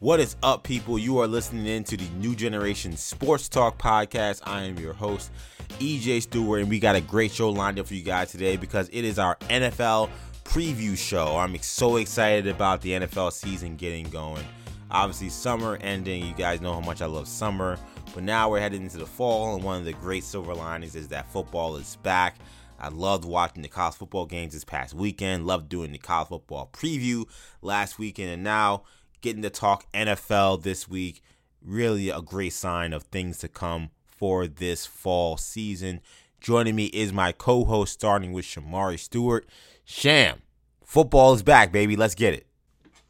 What is up, people? You are listening in to the New Generation Sports Talk Podcast. I am your host, EJ Stewart, and we got a great show lined up for you guys today because it is our NFL preview show. I'm so excited about the NFL season getting going. Obviously, summer ending. You guys know how much I love summer. But now we're headed into the fall, and one of the great silver linings is that football is back. I loved watching the college football games this past weekend. Loved doing the college football preview last weekend. And now getting to talk NFL this week. Really a great sign of things to come for this fall season. Joining me is my co-host, starting with Shamari Stewart. Sham, football is back, baby. Let's get it.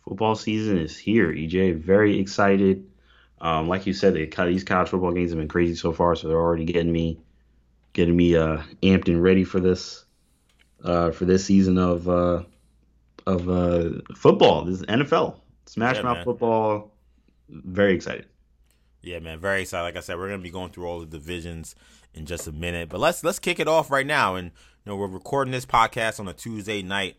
Football season is here, EJ. Very excited. Like you said, these college football games have been crazy so far, so they're already getting me amped and ready for this season of football. This is NFL. Smash Mouth football. Very excited. Yeah, man, very excited. Like I said, we're gonna be going through all the divisions in just a minute, but let's kick it off right now. And you know, we're recording this podcast on a Tuesday night,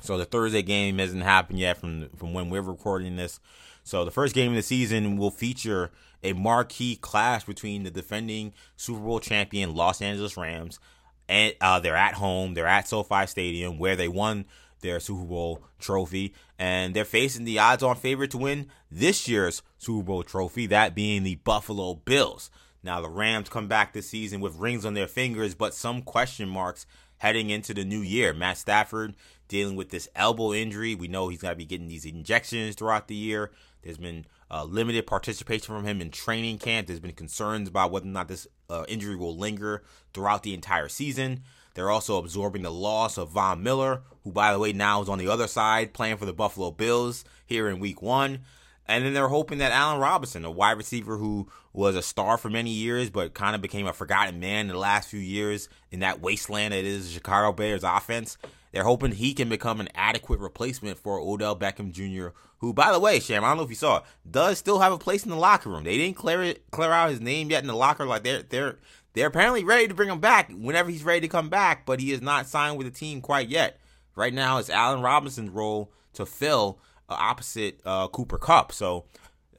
so the Thursday game hasn't happened yet from when we're recording this. So the first game of the season will feature a marquee clash between the defending Super Bowl champion Los Angeles Rams, and they're at home. They're at SoFi Stadium, where they won their Super Bowl trophy, and they're facing the odds-on favorite to win this year's Super Bowl trophy, that being the Buffalo Bills. Now the Rams come back this season with rings on their fingers, but some question marks heading into the new year. Matt Stafford dealing with this elbow injury. We know he's got to be getting these injections throughout the year. There's been limited participation from him in training camp. There's been concerns about whether or not this injury will linger throughout the entire season. They're also absorbing the loss of Von Miller, who, by the way, now is on the other side playing for the Buffalo Bills here in week one. And then they're hoping that Allen Robinson, a wide receiver who was a star for many years but kind of became a forgotten man in the last few years in that wasteland that is the Chicago Bears offense, they're hoping he can become an adequate replacement for Odell Beckham Jr., who, by the way, Sham, I don't know if you saw, does still have a place in the locker room. They didn't clear out his name yet in the locker. Like they're apparently ready to bring him back whenever he's ready to come back, but he is not signed with the team quite yet. Right now, it's Allen Robinson's role to fill opposite Cooper Kupp. So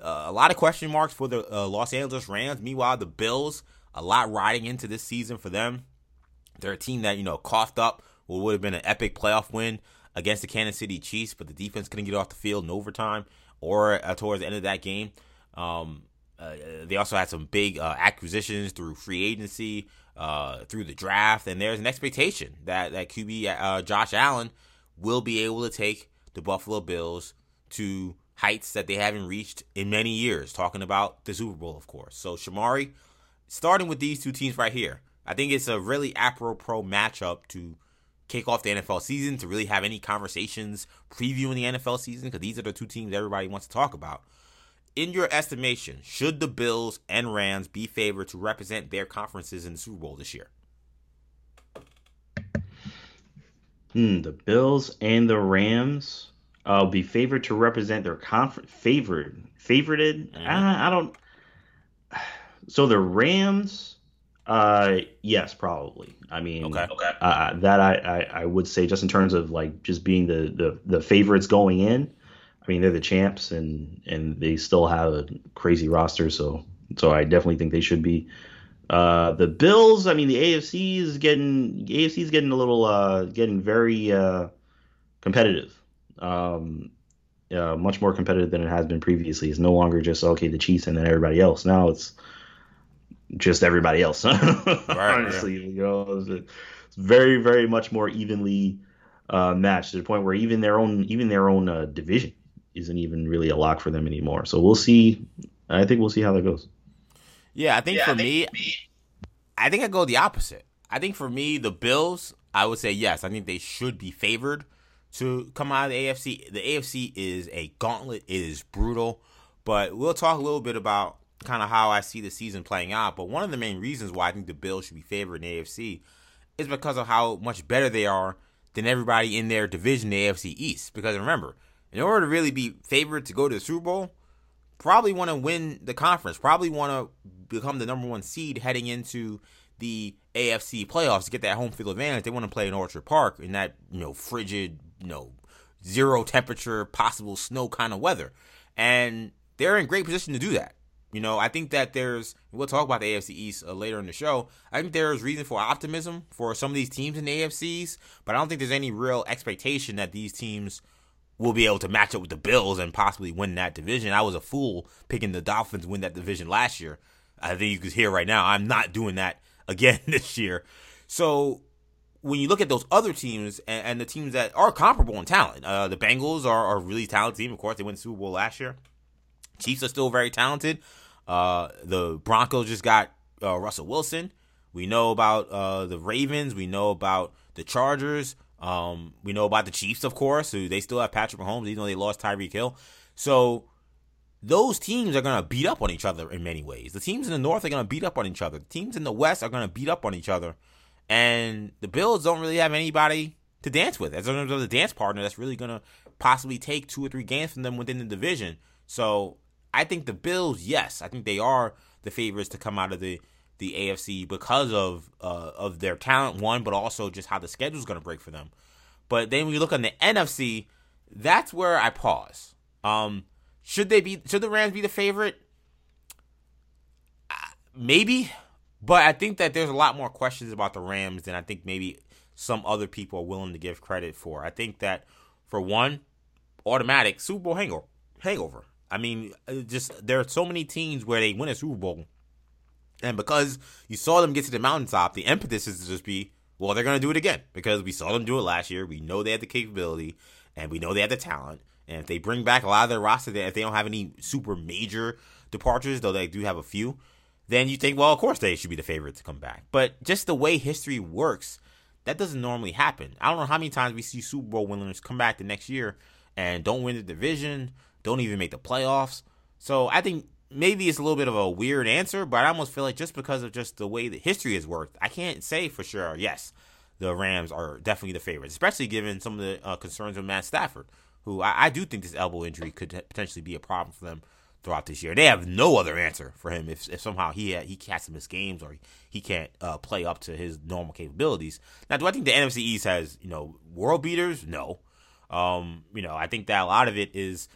a lot of question marks for the Los Angeles Rams. Meanwhile, the Bills, a lot riding into this season for them. They're a team that, you know, coughed up what would have been an epic playoff win against the Kansas City Chiefs, but the defense couldn't get off the field in overtime or towards the end of that game. They also had some big acquisitions through free agency, through the draft, and there's an expectation that QB Josh Allen will be able to take the Buffalo Bills to heights that they haven't reached in many years, talking about the Super Bowl, of course. So, Shamari, starting with these two teams right here, I think it's a really apropos matchup to kick off the NFL season, to really have any conversations previewing the NFL season, because these are the two teams everybody wants to talk about. In your estimation, should the Bills and Rams be favored to represent their conferences in the Super Bowl this year? The Bills and the Rams be favored to represent their conference. Favorited? Mm-hmm. I don't. So the Rams, yes, probably. I mean, okay. That I would say, just in terms of like just being the favorites going in. I mean, they're the champs, and they still have a crazy roster. So I definitely think they should be. The Bills, I mean, the AFC is getting a little very competitive, much more competitive than it has been previously. It's no longer just okay, the Chiefs and then everybody else. Now it's just everybody else. Right, honestly, yeah. You know, it's very, very much more evenly matched, to the point where even their own division isn't even really a lock for them anymore. So we'll see. I think we'll see how that goes. Yeah, I think I go the opposite. I think for me, the Bills, I would say yes. I think they should be favored to come out of the AFC. The AFC is a gauntlet. It is brutal. But we'll talk a little bit about kind of how I see the season playing out. But one of the main reasons why I think the Bills should be favored in the AFC is because of how much better they are than everybody in their division, the AFC East. Because remember, in order to really be favored to go to the Super Bowl, probably want to win the conference, probably want to become the number one seed heading into the AFC playoffs to get that home field advantage. They want to play in Orchard Park in that, you know, frigid, you know, zero temperature, possible snow kind of weather. And they're in great position to do that. You know, I think that we'll talk about the AFC East later in the show. I think there's reason for optimism for some of these teams in the AFCs, but I don't think there's any real expectation that these teams will be able to match up with the Bills and possibly win that division. I was a fool picking the Dolphins to win that division last year. I think you can hear right now, I'm not doing that again this year. So when you look at those other teams and the teams that are comparable in talent, the Bengals are a really talented team. Of course, they won the Super Bowl last year. Chiefs are still very talented. The Broncos just got Russell Wilson. We know about the Ravens. We know about the Chargers. We know about the Chiefs, of course, who they still have Patrick Mahomes, even though they lost Tyreek Hill. So those teams are going to beat up on each other in many ways. The teams in the North are going to beat up on each other. The teams in the West are going to beat up on each other. And the Bills don't really have anybody to dance with as another dance partner that's really going to possibly take 2 or 3 games from them within the division. So I think the Bills, yes, I think they are the favorites to come out of the AFC because of their talent, one, but also just how the schedule is going to break for them. But then when you look on the NFC, that's where I pause. Should the Rams be the favorite? Maybe, but I think that there's a lot more questions about the Rams than I think maybe some other people are willing to give credit for. I think that, for one, automatic Super Bowl hangover. I mean, just there are so many teams where they win a Super Bowl, and because you saw them get to the mountaintop, the impetus is to just be, well, they're going to do it again because we saw them do it last year. We know they had the capability and we know they had the talent. And if they bring back a lot of their roster, if they don't have any super major departures, though they do have a few, then you think, well, of course they should be the favorite to come back. But just the way history works, that doesn't normally happen. I don't know how many times we see Super Bowl winners come back the next year and don't win the division, don't even make the playoffs. So I think maybe it's a little bit of a weird answer, but I almost feel like just because of just the way the history has worked, I can't say for sure, yes, the Rams are definitely the favorites, especially given some of the concerns with Matt Stafford, who I do think this elbow injury could potentially be a problem for them throughout this year. They have no other answer for him if somehow he has to miss games or he can't play up to his normal capabilities. Now, do I think the NFC East has, world beaters? No. I think that a lot of it is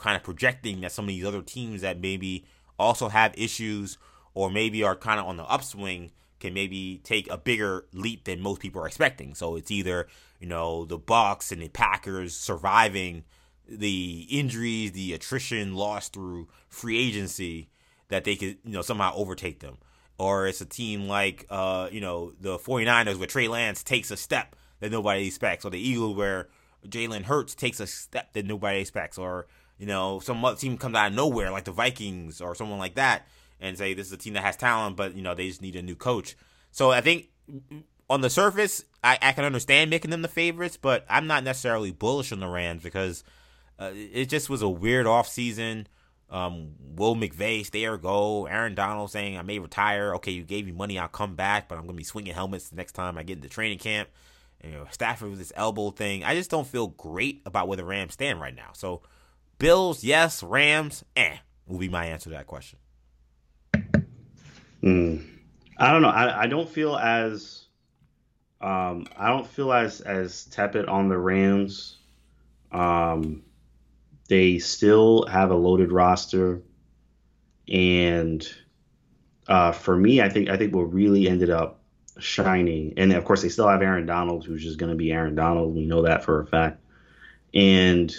kind of projecting that some of these other teams that maybe also have issues or maybe are kind of on the upswing can maybe take a bigger leap than most people are expecting. So it's either, the Bucs and the Packers surviving the injuries, the attrition lost through free agency that they could, somehow overtake them. Or it's a team like, the 49ers where Trey Lance takes a step that nobody expects, or the Eagles where Jalen Hurts takes a step that nobody expects, or some other team comes out of nowhere, like the Vikings or someone like that, and say this is a team that has talent, but they just need a new coach. So I think on the surface, I can understand making them the favorites, but I'm not necessarily bullish on the Rams because it just was a weird offseason. Will McVay, stay or go? Aaron Donald saying, I may retire. Okay, you gave me money, I'll come back, but I'm going to be swinging helmets the next time I get into training camp. Stafford with this elbow thing. I just don't feel great about where the Rams stand right now. So, Bills, yes. Rams, will be my answer to that question. I don't know. I don't feel as I don't feel as tepid on the Rams. They still have a loaded roster, and for me, I think what really ended up shining, and of course they still have Aaron Donald, who's just going to be Aaron Donald. We know that for a fact. And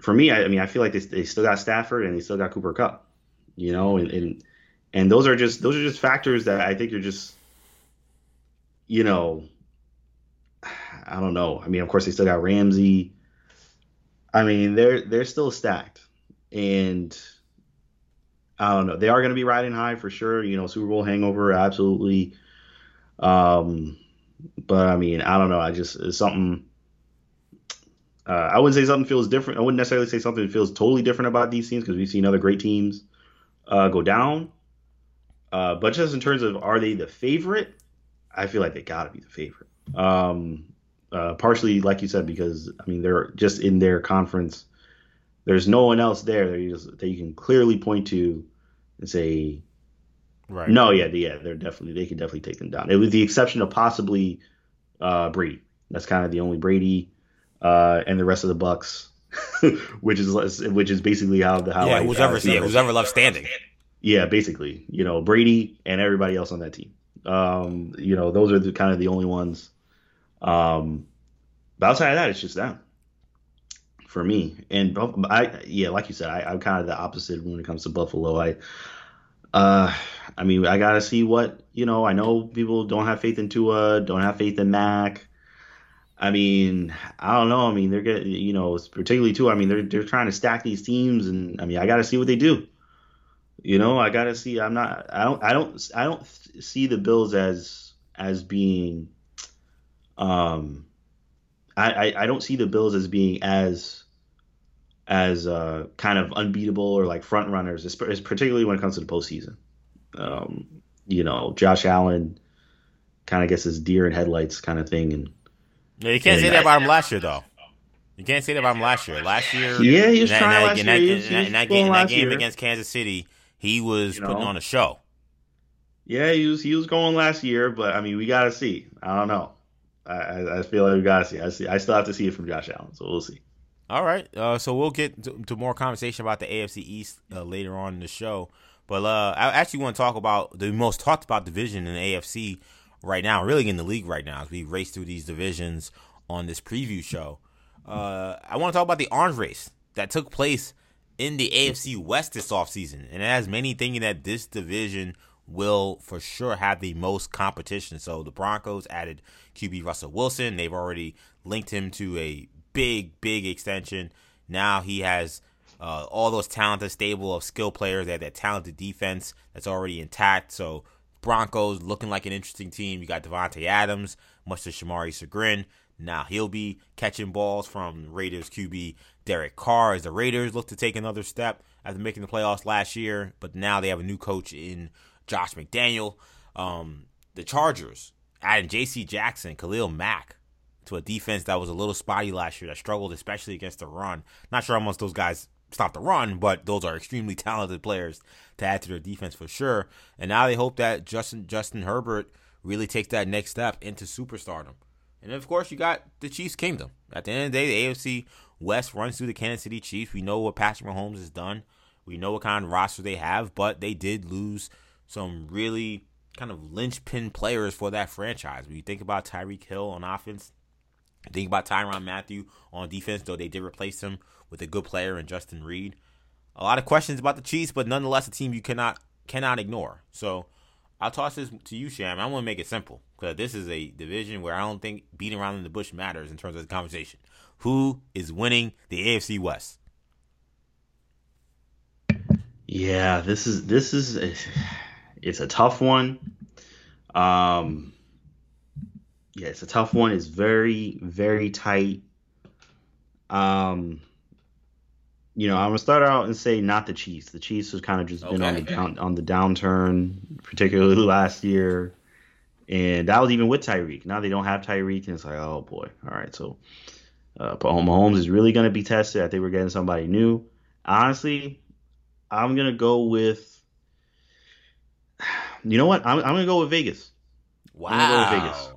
for me, I feel like they still got Stafford and they still got Cooper Kupp, and those are just factors that I think are just, I don't know. Of course they still got Ramsey. They're still stacked, and I don't know. They are going to be riding high for sure. Super Bowl hangover, absolutely. But I don't know. I just, it's something, I wouldn't say something feels different. I wouldn't necessarily say something feels totally different about these teams because we've seen other great teams go down. But just in terms of, are they the favorite? I feel like they got to be the favorite. Partially, like you said, because they're just in their conference. There's no one else there that you can clearly point to and say, right? No, yeah, they can definitely take them down. It was the exception of possibly Brady. That's kind of the only Brady, and the rest of the Bucs which is basically whoever left standing. Yeah, basically, Brady and everybody else on that team. Those are kind of the only ones. But outside of that, it's just them for me. And like you said, I'm kind of the opposite when it comes to Buffalo. I gotta see what I know people don't have faith in Tua, don't have faith in Mac. I don't know. They're getting, particularly Tua. They're trying to stack these teams, and I gotta see what they do. I gotta see. I don't see the Bills as being. I don't see the Bills as being as kind of unbeatable or like front runners, particularly when it comes to the postseason. Josh Allen kind of gets his deer in headlights kind of thing, and yeah, you can't say that about him last year though. You can't say that about him last year. Yeah, he was trying last year. In that game against Kansas City, he was putting on a show. Yeah, he was going last year, but we gotta see. I don't know. I feel like we gotta see. I still have to see it from Josh Allen, so we'll see. All right, so we'll get to more conversation about the AFC East later on in the show. But I actually want to talk about the most talked about division in the AFC right now, really in the league right now, as we race through these divisions on this preview show. I want to talk about the arms race that took place in the AFC West this offseason. And it has many thinking that this division will for sure have the most competition. So the Broncos added QB Russell Wilson. They've already linked him to a big extension. Now he has all those talented stable of skill players. They have that talented defense that's already intact. So Broncos looking like an interesting team. You got Davante Adams, much to Shamari's chagrin. Now he'll be catching balls from Raiders QB Derek Carr as the Raiders look to take another step after making the playoffs last year. But now they have a new coach in Josh McDaniels. The Chargers adding JC Jackson, Khalil Mack to a defense that was a little spotty last year that struggled, especially against the run. Not sure how much those guys stop the run, but those are extremely talented players to add to their defense for sure. And now they hope that Justin Herbert really takes that next step into superstardom. And, of course, you got the Chiefs' kingdom. At the end of the day, the AFC West runs through the Kansas City Chiefs. We know what Patrick Mahomes has done. We know what kind of roster they have, but they did lose some really kind of linchpin players for that franchise. When you think about Tyreek Hill on offense, you think about Tyrann Mathieu on defense, though they did replace him with a good player in Justin Reed. A lot of questions about the Chiefs, but nonetheless, a team you cannot ignore. So I'll toss this to you, Sham. I want to make it simple because this is a division where I don't think beating around in the bush matters in terms of the conversation. Who is winning the AFC West? Yeah, it's a tough one. Yeah, it's a tough one. It's very, very tight. I'm gonna start out and say not the Chiefs. The Chiefs have kind of just been on the downturn, particularly last year, and that was even with Tyreek. Now they don't have Tyreek, and it's like, oh boy, all right. So, but Mahomes is really gonna be tested. I think we're getting somebody new. Honestly, I'm gonna go with. You know what? I'm gonna go with Vegas. Wow. I'm gonna go with Vegas.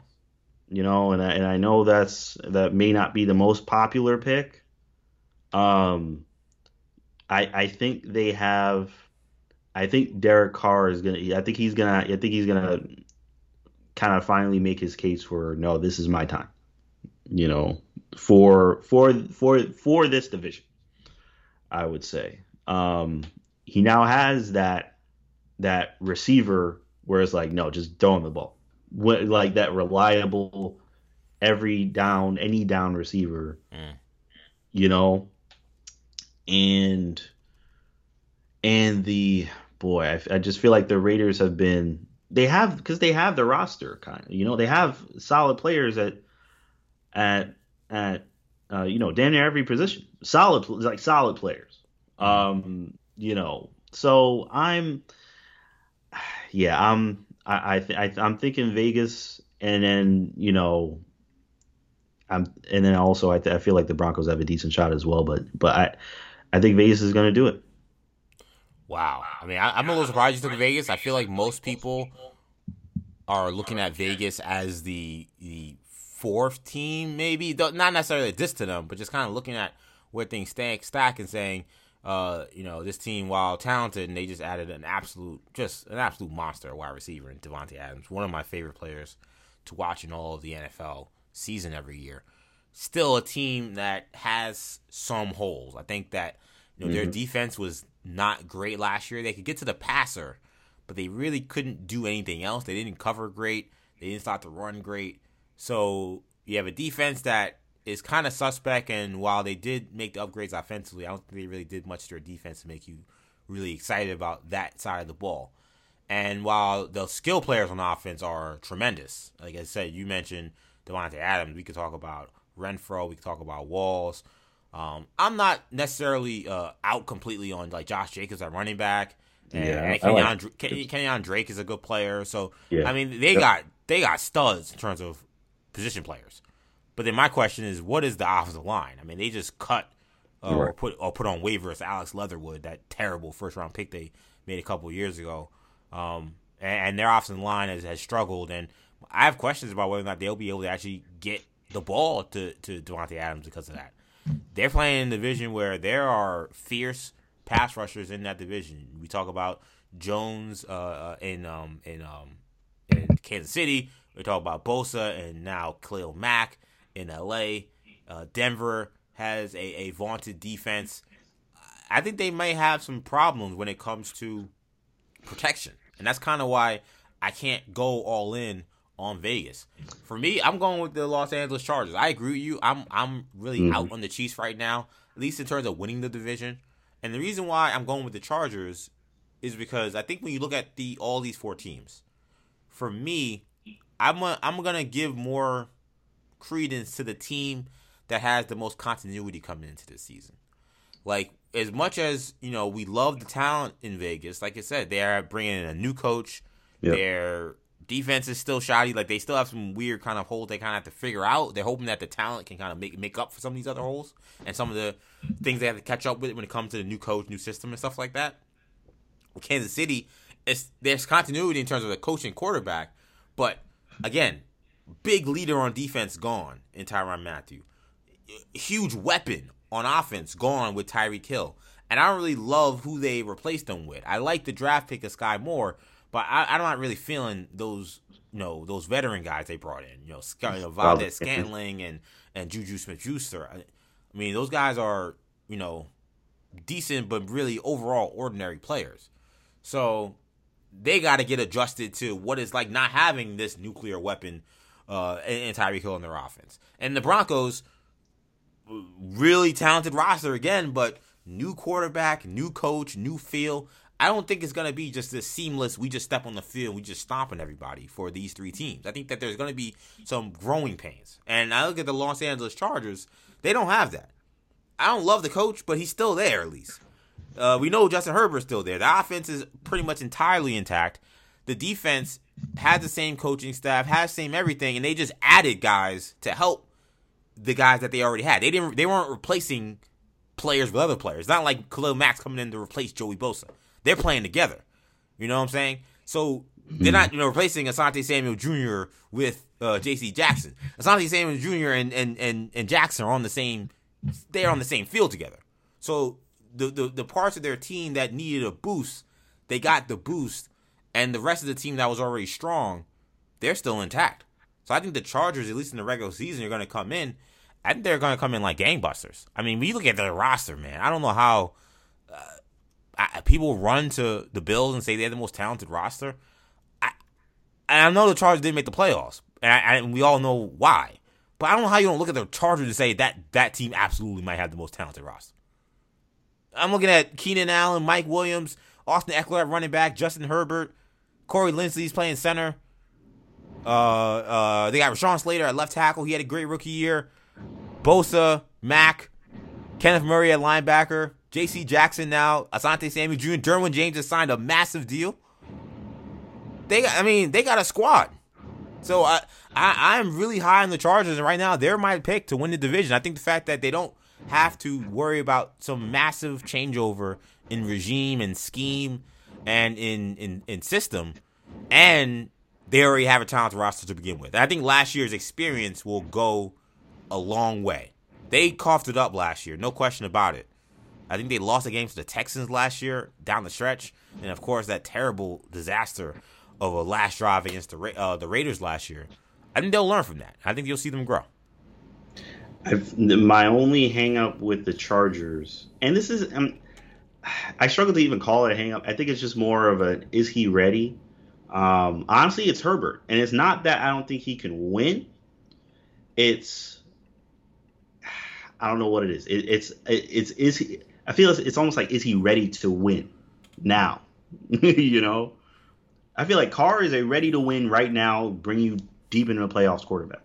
And I know that may not be the most popular pick. I think they have. I think Derek Carr is gonna. I think he's gonna kind of finally make his case for no, this is my time. For this division, I would say. He now has that receiver where it's like no, just throw him the ball. What, like that reliable, any down receiver. Mm. And the boy, I just feel like the Raiders have been because they have the roster kind of, they have solid players at damn near every position, solid players, So I'm thinking Vegas, and then I feel like the Broncos have a decent shot as well, but I think Vegas is going to do it. Wow. I'm a little surprised you took Vegas. I feel like most people are looking at Vegas as the fourth team, maybe. Not necessarily a diss to them, but just kind of looking at where things stack and saying, this team, while talented, and they just added an absolute monster wide receiver in Davante Adams, one of my favorite players to watch in all of the NFL season every year. Still a team that has some holes. I think that their defense was not great last year. They could get to the passer, but they really couldn't do anything else. They didn't cover great. They didn't start the run great. So you have a defense that is kind of suspect, and while they did make the upgrades offensively, I don't think they really did much to their defense to make you really excited about that side of the ball. And while the skill players on offense are tremendous, like I said, you mentioned Davante Adams. We could talk about Renfrow. We could talk about Walls. I'm not necessarily out completely on like Josh Jacobs at running back. And Kenyon Drake is a good player. So, yeah. I mean, they got studs in terms of position players. But then my question is, what is the offensive line? I mean, they just cut or put on waivers Alex Leatherwood, that terrible first-round pick they made a couple of years ago. And their offensive line has struggled. And I have questions about whether or not they'll be able to actually get the ball to Davante Adams because of that. They're playing in a division where there are fierce pass rushers in that division. We talk about Jones in Kansas City. We talk about Bosa and now Khalil Mack in L.A. Denver has a vaunted defense. I think they may have some problems when it comes to protection, and that's kind of why I can't go all in on Vegas. For me, I'm going with the Los Angeles Chargers. I agree with you. I'm really out on the Chiefs right now, at least in terms of winning the division. And the reason why I'm going with the Chargers is because I think when you look at all these four teams, for me, I'm going to give more credence to the team that has the most continuity coming into this season. Like, as much as, we love the talent in Vegas, like I said, they are bringing in a new coach. Yep. Their defense is still shoddy. Like, they still have some weird kind of holes they kind of have to figure out. They're hoping that the talent can kind of make up for some of these other holes and some of the things they have to catch up with when it comes to the new coach, new system, and stuff like that. With Kansas City, there's continuity in terms of the coach and quarterback. But, again, big leader on defense gone in Tyrann Mathieu. Huge weapon on offense gone with Tyreek Hill. And I don't really love who they replaced them with. I like the draft pick of Sky Moore, but I'm not really feeling those those veteran guys they brought in. Valdes-Scantling and Juju Smith-Schuster. I mean, those guys are, decent but really overall ordinary players. So they got to get adjusted to what it's like not having this nuclear weapon in Tyreek Hill in their offense. And the Broncos, really talented roster again, but new quarterback, new coach, new feel. I don't think it's going to be just this seamless, we just step on the field, we just stomping everybody for these three teams. I think that there's going to be some growing pains. And I look at the Los Angeles Chargers, they don't have that. I don't love the coach, but he's still there at least. We know Justin Herbert's still there. The offense is pretty much entirely intact. The defense has the same coaching staff, has same everything, and they just added guys to help the guys that they already had. They weren't replacing players with other players. It's not like Khalil Mack's coming in to replace Joey Bosa. They're playing together. You know what I'm saying? So they're not, replacing Asante Samuel Jr. with JC Jackson. Asante Samuel Jr. and Jackson are on the same. They're on the same field together. So the parts of their team that needed a boost, they got the boost, and the rest of the team that was already strong, they're still intact. So I think the Chargers, at least in the regular season, are going to come in. I think they're going to come in like gangbusters. I mean, when you look at their roster, man, I don't know how. People run to the Bills and say they're the most talented roster. I know the Chargers didn't make the playoffs, and we all know why. But I don't know how you don't look at the Chargers and say that team absolutely might have the most talented roster. I'm looking at Keenan Allen, Mike Williams, Austin Eckler at running back, Justin Herbert, Corey Linsley's playing center. They got Rashawn Slater at left tackle. He had a great rookie year. Bosa, Mack, Kenneth Murray at linebacker. J.C. Jackson now, Asante Samuel Jr., Derwin James has signed a massive deal. They got a squad. So I'm really high on the Chargers, and right now they're my pick to win the division. I think the fact that they don't have to worry about some massive changeover in regime and scheme and in system, and they already have a talented roster to begin with. I think last year's experience will go a long way. They coughed it up last year, no question about it. I think they lost a game to the Texans last year down the stretch. And, of course, that terrible disaster of a last drive against the Raiders last year. I think they'll learn from that. I think you'll see them grow. My only hang-up with the Chargers, and this is I struggle to even call it a hang-up. I think it's just more of a, is he ready? Honestly, it's Herbert. And it's not that I don't think he can win. It's – I don't know what it is. Is he, I feel it's almost like, is he ready to win now? You know? I feel like Carr is a ready-to-win right now, bring you deep into the playoffs quarterback.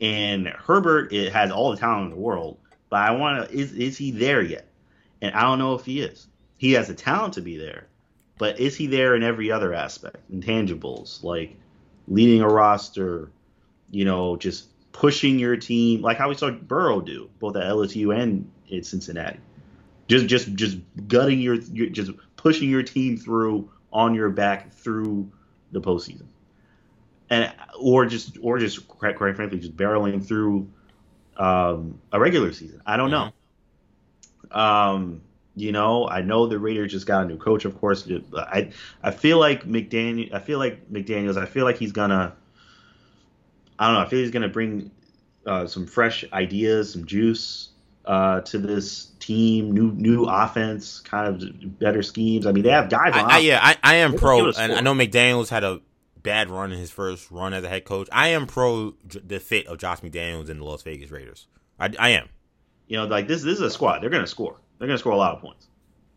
And Herbert, it has all the talent in the world, but I want to, is he there yet? And I don't know if he is. He has the talent to be there, but is he there in every other aspect? Intangibles, like leading a roster, you know, just pushing your team, like how we saw Burrow do, both at LSU and at Cincinnati. Just gutting your just pushing your team through on your back through the postseason. And or just quite frankly, just barreling through a regular season. I don't know. You know, I know the Raiders just got a new coach, of course. I feel like McDaniel. I feel like he's gonna. I don't know. I feel he's gonna bring some fresh ideas, some juice to this team. New offense, kind of better schemes. I mean, they have guys. I am pro, and I know McDaniels had a bad run in his first run as a head coach. I am pro the fit of Josh McDaniels and the Las Vegas Raiders. I am. You know, like this is a squad. They're going to score. They're going to score a lot of points.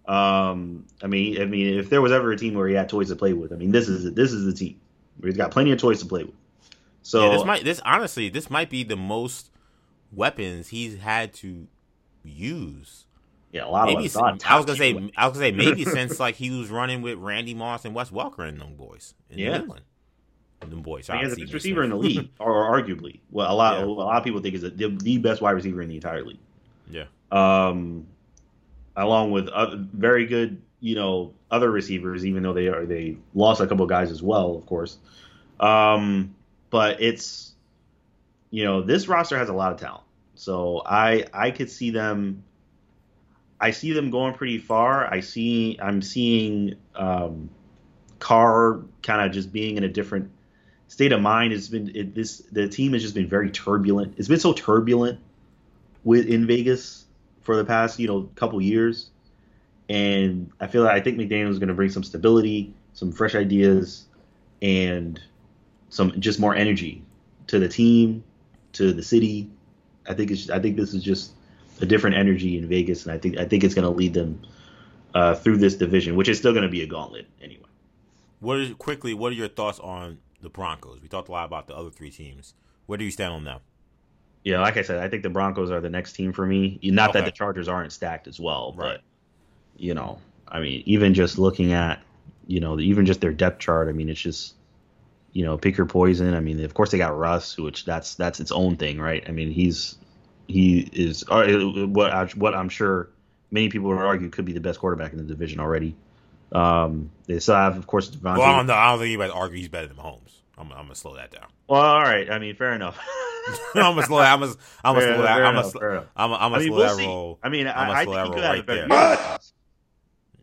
I mean, if there was ever a team where he had toys to play with, I mean, this is the team where he's got plenty of toys to play with. So yeah, this might be the most weapons he's had to use. Yeah, I was gonna say maybe since like he was running with Randy Moss and Wes Welker and them boys. He has the best receiver in the league, or arguably. Well, a lot of people think is the best wide receiver in the entire league. Yeah. Along with other, very good, you know, other receivers, even though they lost a couple of guys as well, of course. But it's, you know, this roster has a lot of talent, so I could see them. I see them going pretty far. I'm seeing Carr kind of just being in a different state of mind. The team has just been very turbulent. It's been so turbulent in Vegas for the past, you know, couple years, and I think McDaniel is going to bring some stability, some fresh ideas, and some just more energy to the team, to the city. I think this is just a different energy in Vegas, and I think it's going to lead them through this division, which is still going to be a gauntlet anyway. What are your thoughts on the Broncos? We talked a lot about the other three teams. Where do you stand on them? Yeah, like I said, I think the Broncos are the next team for me. Not that the Chargers aren't stacked as well, right. But, you know, I mean, even just looking at, you know, even just their depth chart, I mean, it's just, you know, pick your poison. I mean, of course they got Russ, which that's its own thing, right? I mean, he is what I'm sure many people would argue could be the best quarterback in the division already. They still have, of course, Devontae. Well, I don't think anybody would argue he's better than Mahomes. I'm gonna slow that down. Well, all right. I mean, fair enough. I'm gonna slow that roll. I mean, I think he could have a better year.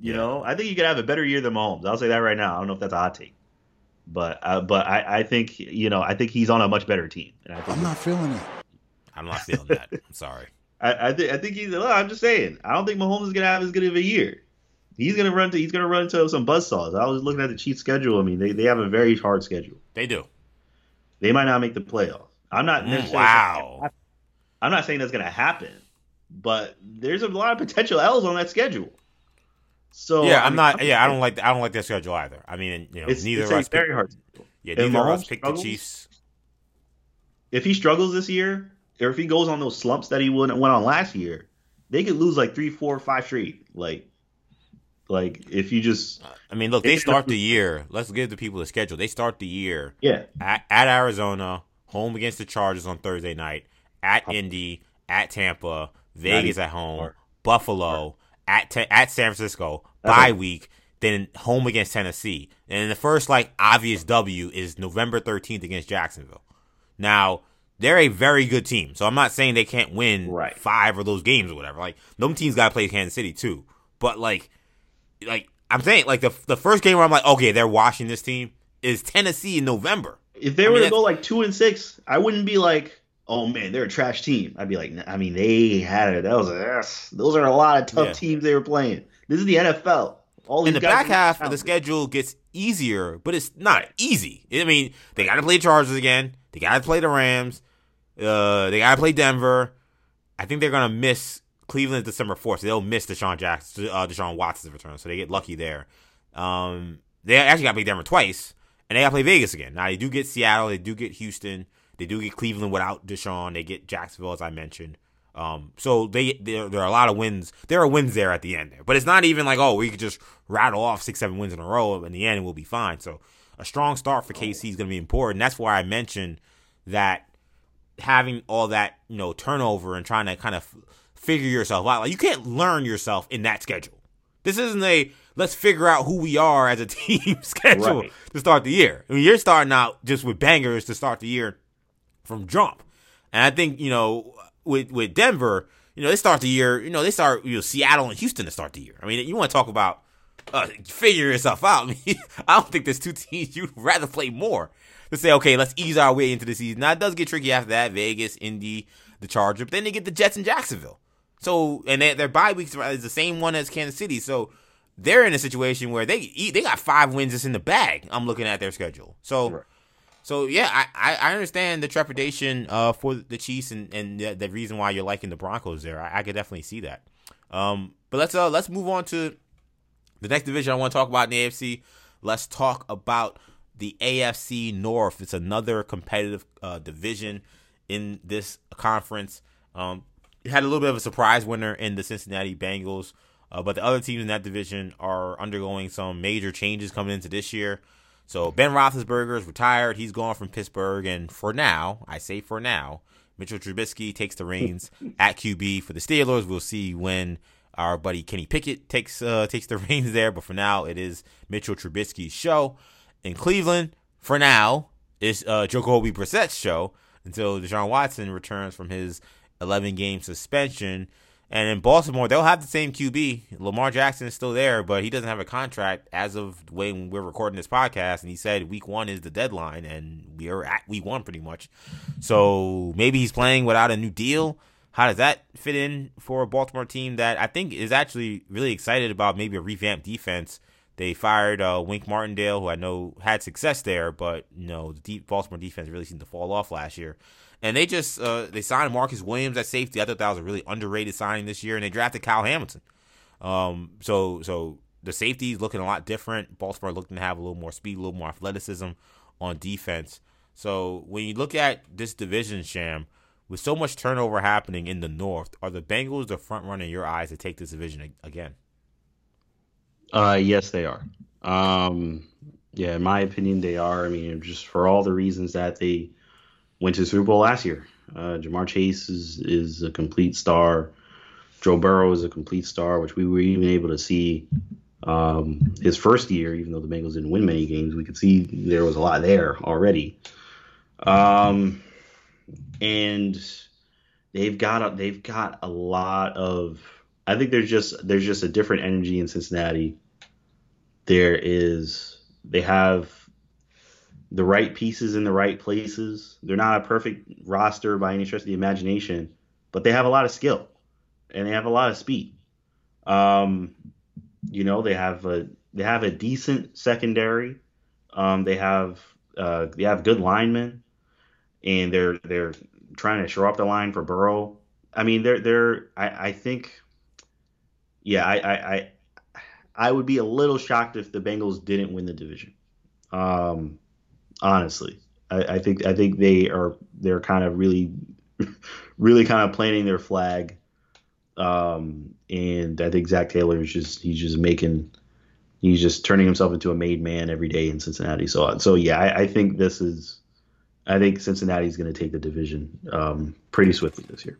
You know, I think you could have a better year than Mahomes. I'll say that right now. I don't know if that's a hot take, but I think, you know, I think he's on a much better team. And I'm not feeling it. I'm not feeling that. I'm sorry. I think he's. Look, I'm just saying. I don't think Mahomes is gonna have as good of a year. He's gonna run into some buzzsaws. I was looking at the Chiefs' schedule. I mean, they have a very hard schedule. They do. They might not make the playoffs. I'm not necessarily. Wow. I'm not saying that's gonna happen, but there's a lot of potential L's on that schedule. So yeah, I don't like their schedule either. I mean, you know, neither of us picked the Chiefs. If he struggles this year, or if he goes on those slumps that he went on last year, they could lose like 3, 4, 5 straight. Like if you just, I mean, look, they start the year. Let's give the people the schedule. They start the year, yeah, at Arizona, home against the Chargers on Thursday night, at Indy, at Tampa, Vegas at home, Buffalo, at San Francisco, bye week, then home against Tennessee, and the first like obvious W is November 13th against Jacksonville. Now. they're a very good team. So I'm not saying they can't win five of those games or whatever. Like, them teams got to play Kansas City too. But, like I'm saying, like, the first game where I'm like, okay, they're washing this team is Tennessee in November. If they were to go, like, 2-6, I wouldn't be like, oh, man, they're a trash team. I'd be like, I mean, they had it. That was those are a lot of tough teams they were playing. This is the NFL. All in the back half of the schedule gets easier, but it's not easy. I mean, they got to play Chargers again. They got to play the Rams. They got to play Denver. I think they're going to miss Cleveland December 4th. So they'll miss Deshaun Watson's return, so they get lucky there. They actually got to play Denver twice, and they got to play Vegas again. Now, they do get Seattle. They do get Houston. They do get Cleveland without Deshaun. They get Jacksonville, as I mentioned. So there are a lot of wins. There are wins there at the end there. But it's not even like, oh, we could just rattle off 6-7 wins in a row in the end and we'll be fine. So a strong start for KC is going to be important. That's why I mentioned that having all that, you know, turnover and trying to kind of figure yourself out. Like, you can't learn yourself in that schedule. This isn't a let's figure out who we are as a team schedule to start the year. I mean, you're starting out just with bangers to start the year from jump. And I think, you know, with Denver, you know, they start the year, you know, they start, you know, Seattle and Houston to start the year. I mean, you want to talk about figure yourself out. I mean, I don't think there's two teams you'd rather play more to say, okay, let's ease our way into the season. Now, it does get tricky after that. Vegas, Indy, the Chargers. But then they get the Jets and Jacksonville. So, and their bye weeks is the same one as Kansas City. So, they're in a situation where they got 5 wins that's in the bag. I'm looking at their schedule. So, So yeah, I understand the trepidation for the Chiefs and the reason why you're liking the Broncos there. I could definitely see that. But let's move on to the next division I want to talk about in the AFC. Let's talk about the AFC North. It's another competitive division in this conference. It had a little bit of a surprise winner in the Cincinnati Bengals, but the other teams in that division are undergoing some major changes coming into this year. So Ben Roethlisberger is retired. He's gone from Pittsburgh. And for now, I say for now, Mitchell Trubisky takes the reins at QB for the Steelers. We'll see when our buddy Kenny Pickett takes the reins there. But for now, it is Mitchell Trubisky's show. In Cleveland, for now, it's Jacoby Brissett's show until Deshaun Watson returns from his 11-game suspension. And in Baltimore, they'll have the same QB. Lamar Jackson is still there, but he doesn't have a contract as of when we're recording this podcast. And he said week one is the deadline, and we are at week one pretty much. So maybe he's playing without a new deal. How does that fit in for a Baltimore team that I think is actually really excited about maybe a revamped defense? They fired Wink Martindale, who I know had success there, but you know the Baltimore defense really seemed to fall off last year. And they just they signed Marcus Williams at safety. I thought that was a really underrated signing this year. And they drafted Kyle Hamilton. So the safety is looking a lot different. Baltimore looking to have a little more speed, a little more athleticism on defense. So when you look at this division, Sham, with so much turnover happening in the North, are the Bengals the front runner in your eyes to take this division again? Yes, they are. Yeah, in my opinion, they are. I mean, just for all the reasons that they went to the Super Bowl last year. Jamar Chase is a complete star. Joe Burrow is a complete star, which we were even able to see his first year, even though the Bengals didn't win many games. We could see there was a lot there already. And they've got a lot of. I think there's just a different energy in Cincinnati. They have the right pieces in the right places. They're not a perfect roster by any stretch of the imagination, but they have a lot of skill and they have a lot of speed. You know, they have a decent secondary. They have good linemen, and they're trying to shore up the line for Burrow. I mean, I would be a little shocked if the Bengals didn't win the division. Honestly, I think they're kind of really kind of planting their flag, and I think Zach Taylor is just turning himself into a made man every day in Cincinnati. So yeah, I think Cincinnati's going to take the division pretty swiftly this year.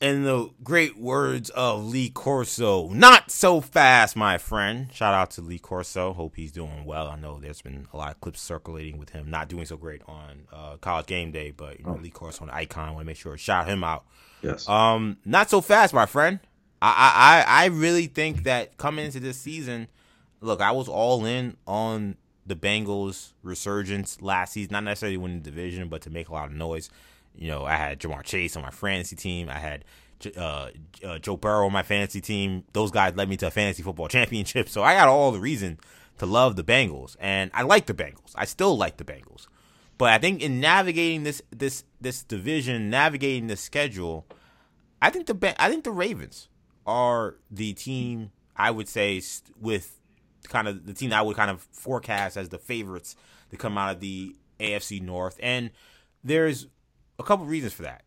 in the great words of Lee Corso, not so fast, my friend. Shout out to Lee Corso. Hope he's doing well. I know there's been a lot of clips circulating with him not doing so great on College Game Day, but you know, Lee Corso, an icon. I want to make sure to shout him out. Yes. Not so fast, my friend. I really think that coming into this season, look, I was all in on the Bengals' resurgence last season. Not necessarily winning the division, but to make a lot of noise. You know, I had Jamar Chase on my fantasy team. I had Joe Burrow on my fantasy team. Those guys led me to a fantasy football championship. So I got all the reason to love the Bengals. And I like the Bengals. I still like the Bengals. But I think in navigating this division, navigating this schedule, I think the Ravens are the team I would say with kind of the team I would kind of forecast as the favorites to come out of the AFC North. And there's a couple reasons for that.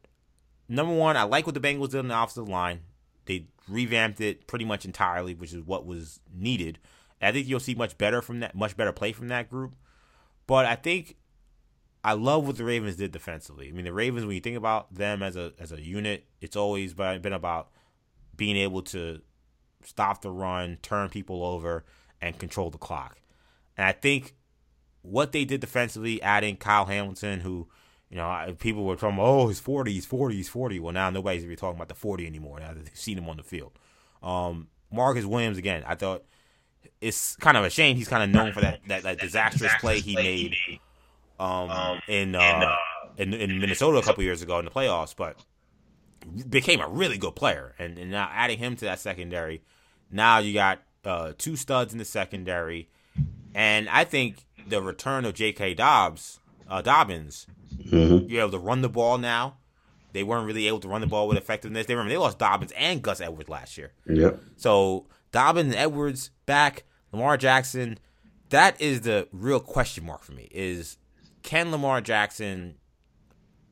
Number one, I like what the Bengals did on the offensive line. They revamped it pretty much entirely, which is what was needed. And I think you'll see much better play from that group. But I think I love what the Ravens did defensively. I mean, the Ravens, when you think about them as a unit, it's always been about being able to stop the run, turn people over, and control the clock. And I think what they did defensively, adding Kyle Hamilton, who, you know, people were talking, oh, he's 40, he's 40, he's 40. Well, now nobody's even talking about the 40 anymore now that they've seen him on the field. Marcus Williams, again, I thought it's kind of a shame. He's kind of known for that disastrous play he made in Minnesota a couple years ago in the playoffs, but became a really good player. And now adding him to that secondary, now you got two studs in the secondary. And I think the return of J.K. Dobbins, mm-hmm. You're able to run the ball now. They weren't really able to run the ball with effectiveness. They lost Dobbins and Gus Edwards last year. Yep. So Dobbins and Edwards back, Lamar Jackson. That is the real question mark for me is, can Lamar Jackson,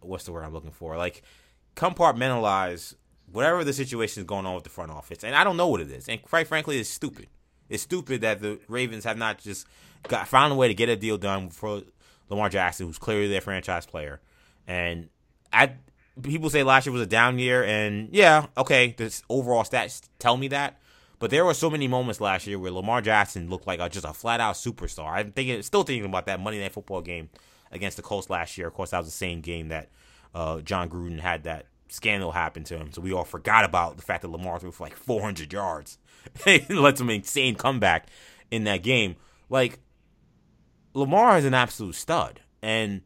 what's the word I'm looking for? Like, compartmentalize whatever the situation is going on with the front office. And I don't know what it is. And quite frankly, it's stupid. It's stupid that the Ravens have not just found a way to get a deal done for Lamar Jackson, who's clearly their franchise player. And people say last year was a down year, and yeah, okay, this overall stats tell me that. But there were so many moments last year where Lamar Jackson looked like just a flat-out superstar. I'm still thinking about that Monday Night Football game against the Colts last year. Of course, that was the same game that John Gruden had that scandal happen to him. So we all forgot about the fact that Lamar threw for like 400 yards. He led some insane comeback in that game. Like, Lamar is an absolute stud, and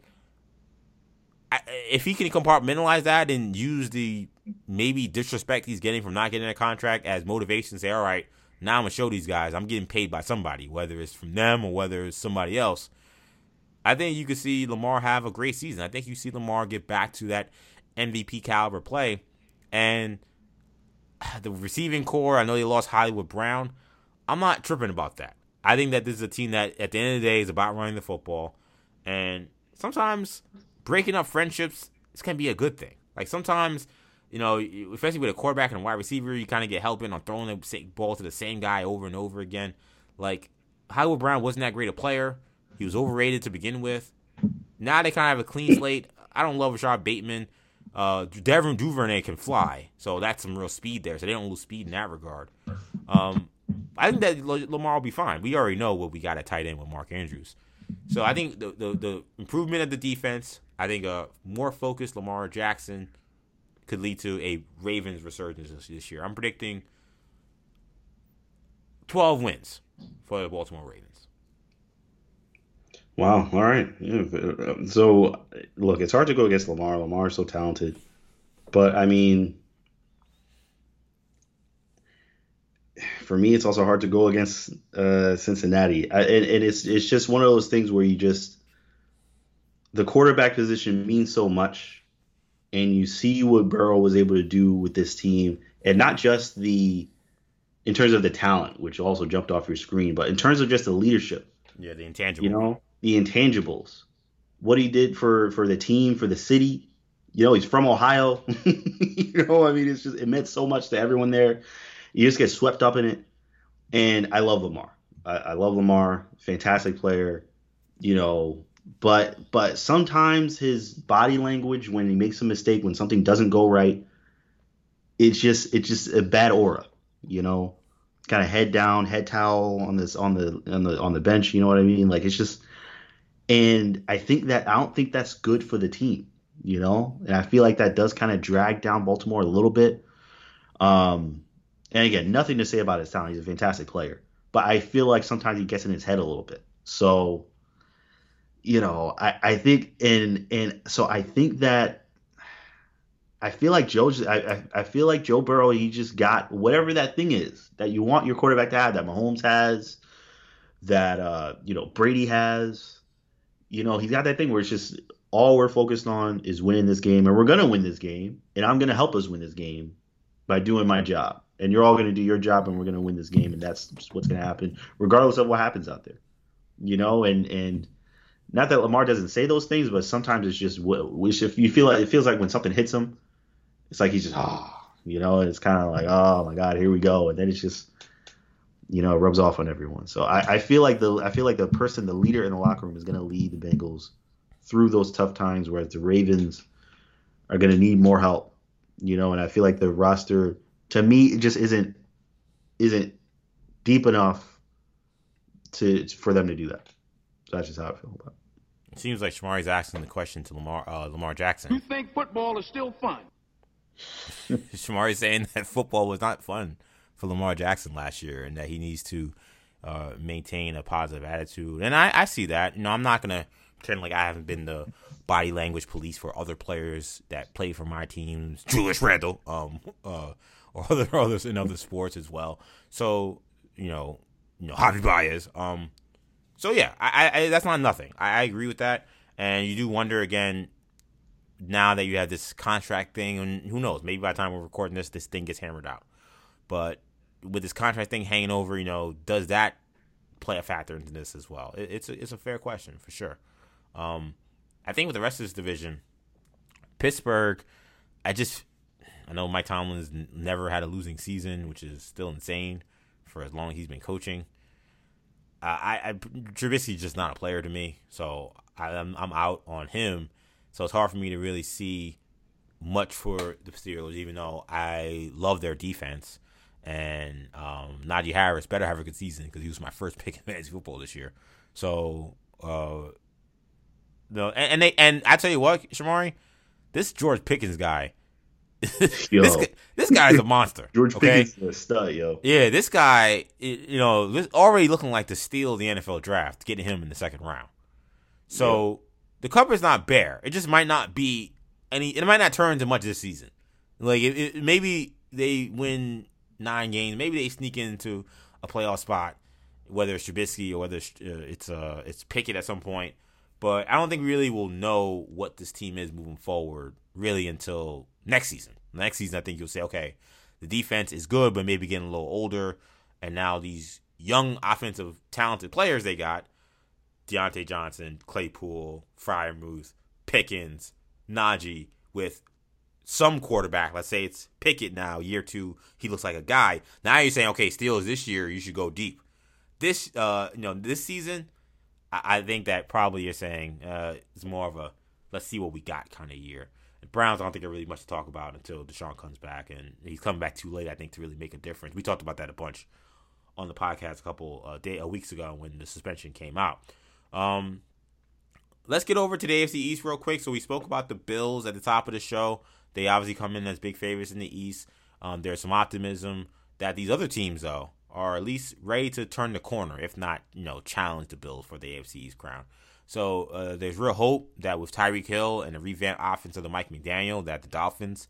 if he can compartmentalize that and use the maybe disrespect he's getting from not getting a contract as motivation, say, all right, now I'm going to show these guys I'm getting paid by somebody, whether it's from them or whether it's somebody else, I think you could see Lamar have a great season. I think you see Lamar get back to that MVP caliber play. And the receiving core, I know they lost Hollywood Brown. I'm not tripping about that. I think that this is a team that, at the end of the day, is about running the football. And sometimes breaking up friendships, this can be a good thing. Like, sometimes, you know, especially with a quarterback and a wide receiver, you kind of get helping on throwing the ball to the same guy over and over again. Like, Hollywood Brown wasn't that great a player. He was overrated to begin with. Now they kind of have a clean slate. I don't love Rashad Bateman. Devin Duvernay can fly, so that's some real speed there. So they don't lose speed in that regard. I think that Lamar will be fine. We already know what we got at tight end with Mark Andrews. So I think the improvement of the defense, I think a more focused Lamar Jackson could lead to a Ravens resurgence this year. I'm predicting 12 wins for the Baltimore Ravens. Wow. All right. Yeah. So, look, it's hard to go against Lamar. Lamar is so talented. But, I mean, for me, it's also hard to go against Cincinnati. It's just one of those things where you just – the quarterback position means so much, and you see what Burrow was able to do with this team, and not just the – in terms of the talent, which also jumped off your screen, but in terms of just the leadership. Yeah, the intangibles. You know, the intangibles. What he did for the team, for the city. You know, he's from Ohio. You know, I mean, it's just – it meant so much to everyone there. You just get swept up in it, and I love Lamar. I love Lamar, fantastic player, you know. But sometimes his body language when he makes a mistake, when something doesn't go right, it's just a bad aura, you know, kind of head down, head towel on the bench. You know what I mean? Like, it's just, and I don't think that's good for the team, you know, and I feel like that does kind of drag down Baltimore a little bit. And again, nothing to say about his talent. He's a fantastic player, but I feel like sometimes he gets in his head a little bit. So, you know, I feel like Joe Burrow, he just got whatever that thing is that you want your quarterback to have, that Mahomes has, that, you know, Brady has. You know, he's got that thing where it's just all we're focused on is winning this game, and we're going to win this game, and I'm going to help us win this game by doing my job. And you're all going to do your job, and we're going to win this game, and that's what's going to happen, regardless of what happens out there. You know, and not that Lamar doesn't say those things, but sometimes it's just, if you feel like, it feels like when something hits him, it's like he's just, you know, and it's kind of like, oh my God, here we go, and then it's just, you know, it rubs off on everyone. So I feel like the person, the leader in the locker room, is going to lead the Bengals through those tough times, whereas the Ravens are going to need more help, you know, and I feel like the roster, to me, it just isn't deep enough for them to do that. So that's just how I feel about it. It seems like Shamari's asking the question to Lamar Jackson. You think football is still fun? Shamari's saying that football was not fun for Lamar Jackson last year, and that he needs to maintain a positive attitude. And I see that. You know, I'm not gonna pretend like I haven't been the body language police for other players that play for my teams, Julius Randle. Or others in other sports as well. So, you know, Javi Baez. So yeah, I that's not nothing. I agree with that. And you do wonder again, now that you have this contract thing, and who knows, maybe by the time we're recording this thing gets hammered out. But with this contract thing hanging over, you know, does that play a factor into this as well? It's a fair question for sure. I think with the rest of this division, Pittsburgh, I know Mike Tomlin's never had a losing season, which is still insane for as long as he's been coaching. Trubisky's just not a player to me, so I'm out on him. So it's hard for me to really see much for the Steelers, even though I love their defense. And Najee Harris better have a good season, because he was my first pick in fantasy football this year. So, and I tell you what, Shamari, this George Pickens guy. This guy is a monster. George Pickens is a stud, yo. Yeah, this guy, you know, already looking like the steal of the NFL draft, getting him in the second round. So The cupboard's not bare. It just might not be any. It might not turn to much this season. Like maybe they win 9 games. Maybe they sneak into a playoff spot, whether it's Trubisky or whether it's Pickett at some point. But I don't think really we'll know what this team is moving forward really until next season. Next season, I think you'll say, okay, the defense is good, but maybe getting a little older. And now these young offensive talented players they got, Deontay Johnson, Claypool, Freiermuth, Pickens, Najee, with some quarterback. Let's say it's Pickett now, year 2. He looks like a guy. Now you're saying, okay, Steelers this year, you should go deep. This, this season, I think that probably you're saying it's more of a let's see what we got kind of year. Browns, I don't think there's really much to talk about until Deshaun comes back, and he's coming back too late, I think, to really make a difference. We talked about that a bunch on the podcast a couple weeks ago when the suspension came out. Let's get over to the AFC East real quick. So we spoke about the Bills at the top of the show. They obviously come in as big favorites in the East. There's some optimism that these other teams, though, are at least ready to turn the corner, if not, you know, challenge the Bills for the AFC East crown. So there's real hope that with Tyreek Hill and the revamped offense of the Mike McDaniel, that the Dolphins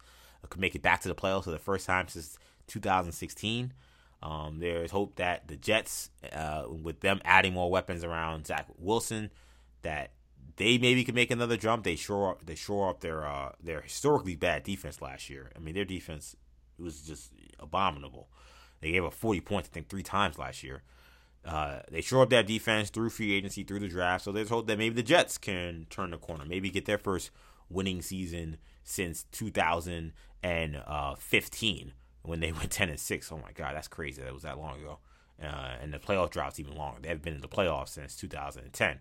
could make it back to the playoffs for the first time since 2016. There's hope that the Jets, with them adding more weapons around Zach Wilson, that they maybe could make another jump. They shore up their historically bad defense last year. I mean, their defense was just abominable. They gave up 40 points, I think, 3 times last year. They shore up that defense through free agency, through the draft. So there's hope that maybe the Jets can turn the corner, maybe get their first winning season since 2015 when they went 10-6. Oh my God, that's crazy. That was that long ago. And the playoff drops even longer. They haven't been in the playoffs since 2010.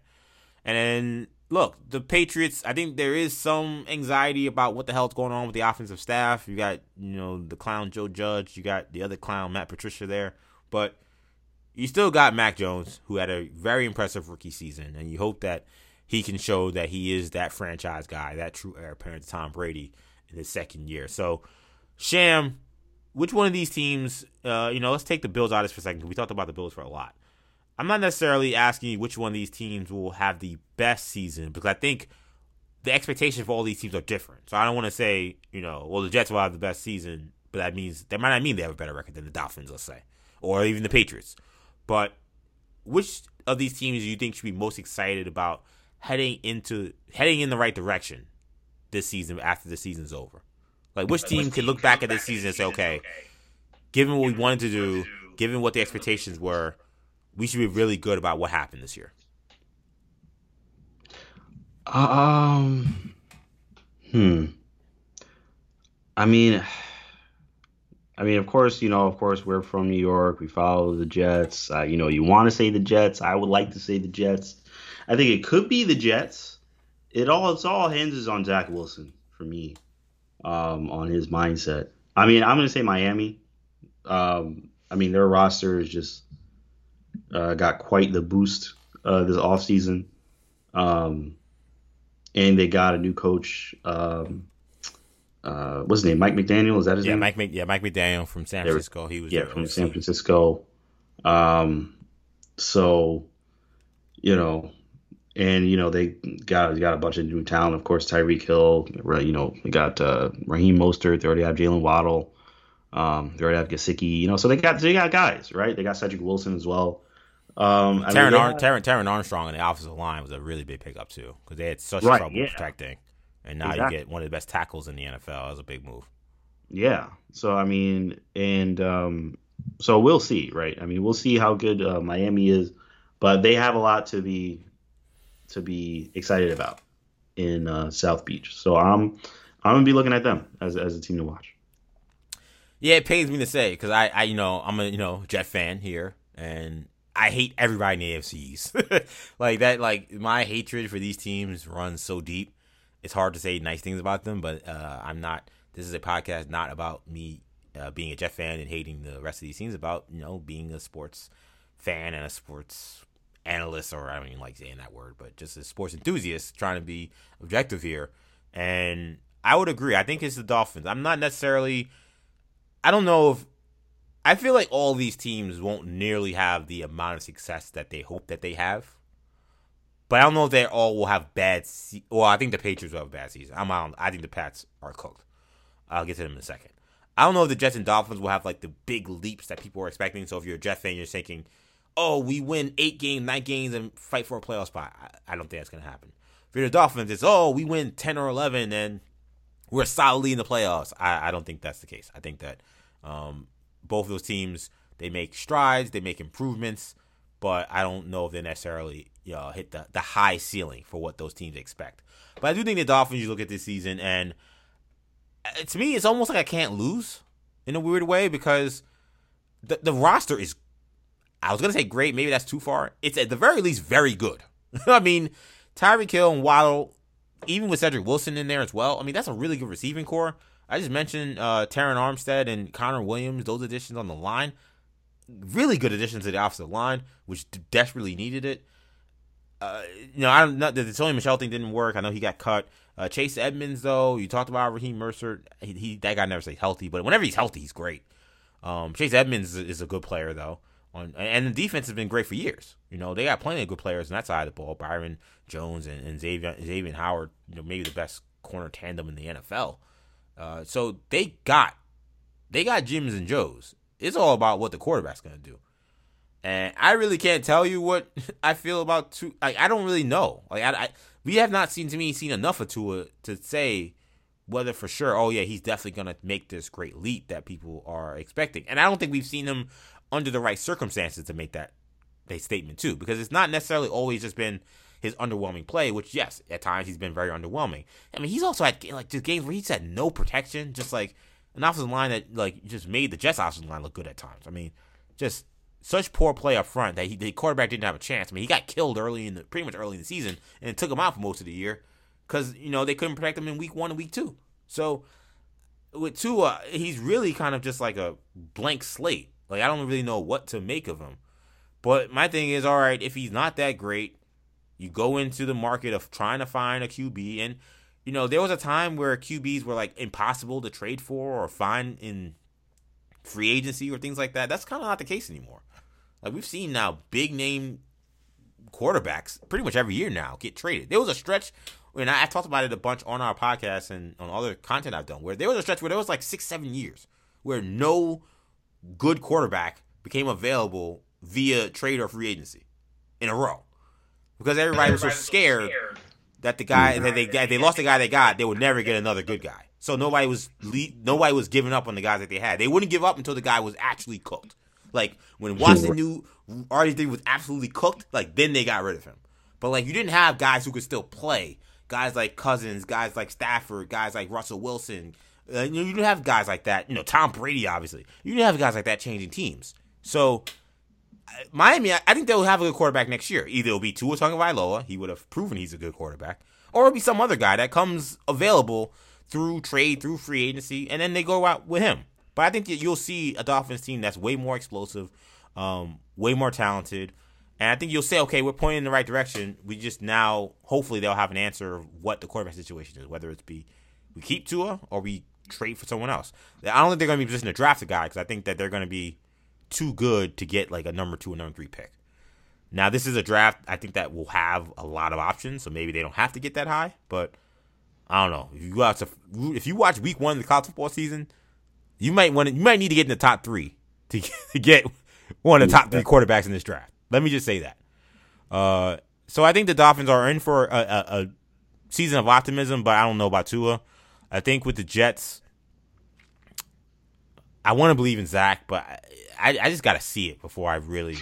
And look, the Patriots, I think there is some anxiety about what the hell's going on with the offensive staff. You got, you know, the clown Joe Judge. You got the other clown, Matt Patricia, there. But you still got Mac Jones, who had a very impressive rookie season. And you hope that he can show that he is that franchise guy, that true heir apparent to Tom Brady in his second year. So, Sham, which one of these teams, let's take the Bills out of this for a second. We talked about the Bills for a lot. I'm not necessarily asking you which one of these teams will have the best season, because I think the expectations for all these teams are different. So I don't want to say, the Jets will have the best season, but that might not mean they have a better record than the Dolphins, let's say, or even the Patriots. But which of these teams do you think should be most excited about heading in the right direction this season after the season's over? Like, which team can look back at this season and say, okay, given what we wanted to do, given what the expectations were, we should be really good about what happened this year? I mean, of course, we're from New York. We follow the Jets. You want to say the Jets. I would like to say the Jets. I think it could be the Jets. It all hinges on Zach Wilson for me, on his mindset. I mean, I'm going to say Miami. Their roster is just got quite the boost this offseason. And they got a new coach. What's his name? Mike McDaniel? Is that his name? Mike McDaniel from San Francisco. He was from San Francisco. They got a bunch of new talent. Of course, Tyreek Hill. They got Raheem Mostert. They already have Jalen Waddle. They already have Gesicki. So they got guys, right? They got Cedric Wilson as well. Terran Armstrong in the offensive line was a really big pickup too, because they had such trouble protecting. And now you get one of the best tackles in the NFL. That was a big move. Yeah. So, so we'll see, right? I mean, we'll see how good Miami is, but they have a lot to be excited about in South Beach. So I'm going to be looking at them as a team to watch. Yeah, it pains me to say, because I'm a Jet fan here, and I hate everybody in the AFCs. My hatred for these teams runs so deep. It's hard to say nice things about them, but I'm not. This is a podcast not about me being a Jet fan and hating the rest of these teams. About being a sports fan and a sports analyst, or I don't even like saying that word, but just a sports enthusiast trying to be objective here. And I would agree. I think it's the Dolphins. I'm not necessarily. I don't know if I feel like all these teams won't nearly have the amount of success that they hope that they have. But I don't know if they all will have bad season. Well, I think the Patriots will have a bad season. I think the Pats are cooked. I'll get to them in a second. I don't know if the Jets and Dolphins will have, the big leaps that people are expecting. So if you're a Jet fan, you're thinking, oh, we win 9 games, and fight for a playoff spot. I don't think that's going to happen. If you're the Dolphins, it's, oh, we win 10 or 11, and we're solidly in the playoffs. I don't think that's the case. I think that both of those teams, they make strides, they make improvements, but I don't know if they necessarily hit the high ceiling for what those teams expect. But I do think the Dolphins, you look at this season, and to me, it's almost like I can't lose in a weird way, because the roster is, I was going to say great, maybe that's too far. It's at the very least very good. I mean, Tyreek Hill and Waddle, even with Cedric Wilson in there as well, I mean, that's a really good receiving core. I just mentioned Terran Armstead and Connor Williams, those additions on the line. Really good additions to the offensive line, which desperately needed it. The Tony Michel thing didn't work. I know he got cut. Chase Edmonds, though, you talked about Raheem Mostert. That guy never stays healthy, but whenever he's healthy, he's great. Chase Edmonds is a good player, though. And the defense has been great for years. They got plenty of good players on that side of the ball. Byron Jones and Xavier Howard, maybe the best corner tandem in the NFL. So they got Jims and Joes. It's all about what the quarterback's going to do. And I really can't tell you what I feel about Tua. I don't really know. We have not seen enough of Tua to say whether for sure, oh, yeah, he's definitely going to make this great leap that people are expecting. And I don't think we've seen him under the right circumstances to make that statement too, because it's not necessarily always just been his underwhelming play, which, yes, at times he's been very underwhelming. I mean, he's also had just games where he's had no protection, just an offensive line that just made the Jets' offensive line look good at times. I mean, just such poor play up front that the quarterback didn't have a chance. I mean, he got killed pretty much early in the season, and it took him out for most of the year because, you know, they couldn't protect him in week one and week two. So with Tua, he's really kind of just like a blank slate. Like, I don't really know what to make of him. But my thing is, all right, if he's not that great, you go into the market of trying to find a QB. And, you know, there was a time where QBs were, like, impossible to trade for or find in free agency or things like that. That's kind of not the case anymore. Like, we've seen now big-name quarterbacks pretty much every year now get traded. There was a stretch, and I talked about it a bunch on our podcast and on other content I've done, where there was a stretch where there was, like, 6-7 years where no good quarterback became available via trade or free agency in a row because everybody was so scared that the guy that they lost the guy they got, they would never get another good guy. So nobody was giving up on the guys that they had. They wouldn't give up until the guy was actually cooked. Like when Watson knew RG3 was absolutely cooked, like then they got rid of him. But like you didn't have guys who could still play, guys like Cousins, guys like Stafford, guys like Russell Wilson. You didn't have guys like that. You know, Tom Brady obviously. You didn't have guys like that changing teams. So Miami, I think they'll have a good quarterback next year. Either it'll be Tua Tagovailoa, he would have proven he's a good quarterback, or it'll be some other guy that comes available through trade, through free agency, and then they go out with him. But I think that you'll see a Dolphins team that's way more explosive, way more talented, and I think you'll say, okay, we're pointing in the right direction. We just now, hopefully they'll have an answer of what the quarterback situation is, whether it's be we keep Tua or we trade for someone else. I don't think they're going to be in a position to draft a guy because I think that they're going to be too good to get like a number 2 or number 3 pick. Now this is a draft I think that will have a lot of options, so maybe they don't have to get that high. But I don't know. If you watch week 1 of the college football season, you might need to get in the top 3 to get one of the top 3 quarterbacks in this draft. Let me just say that. So I think the Dolphins are in for a season of optimism, but I don't know about Tua. I think with the Jets, I want to believe in Zach, but I just got to see it before I really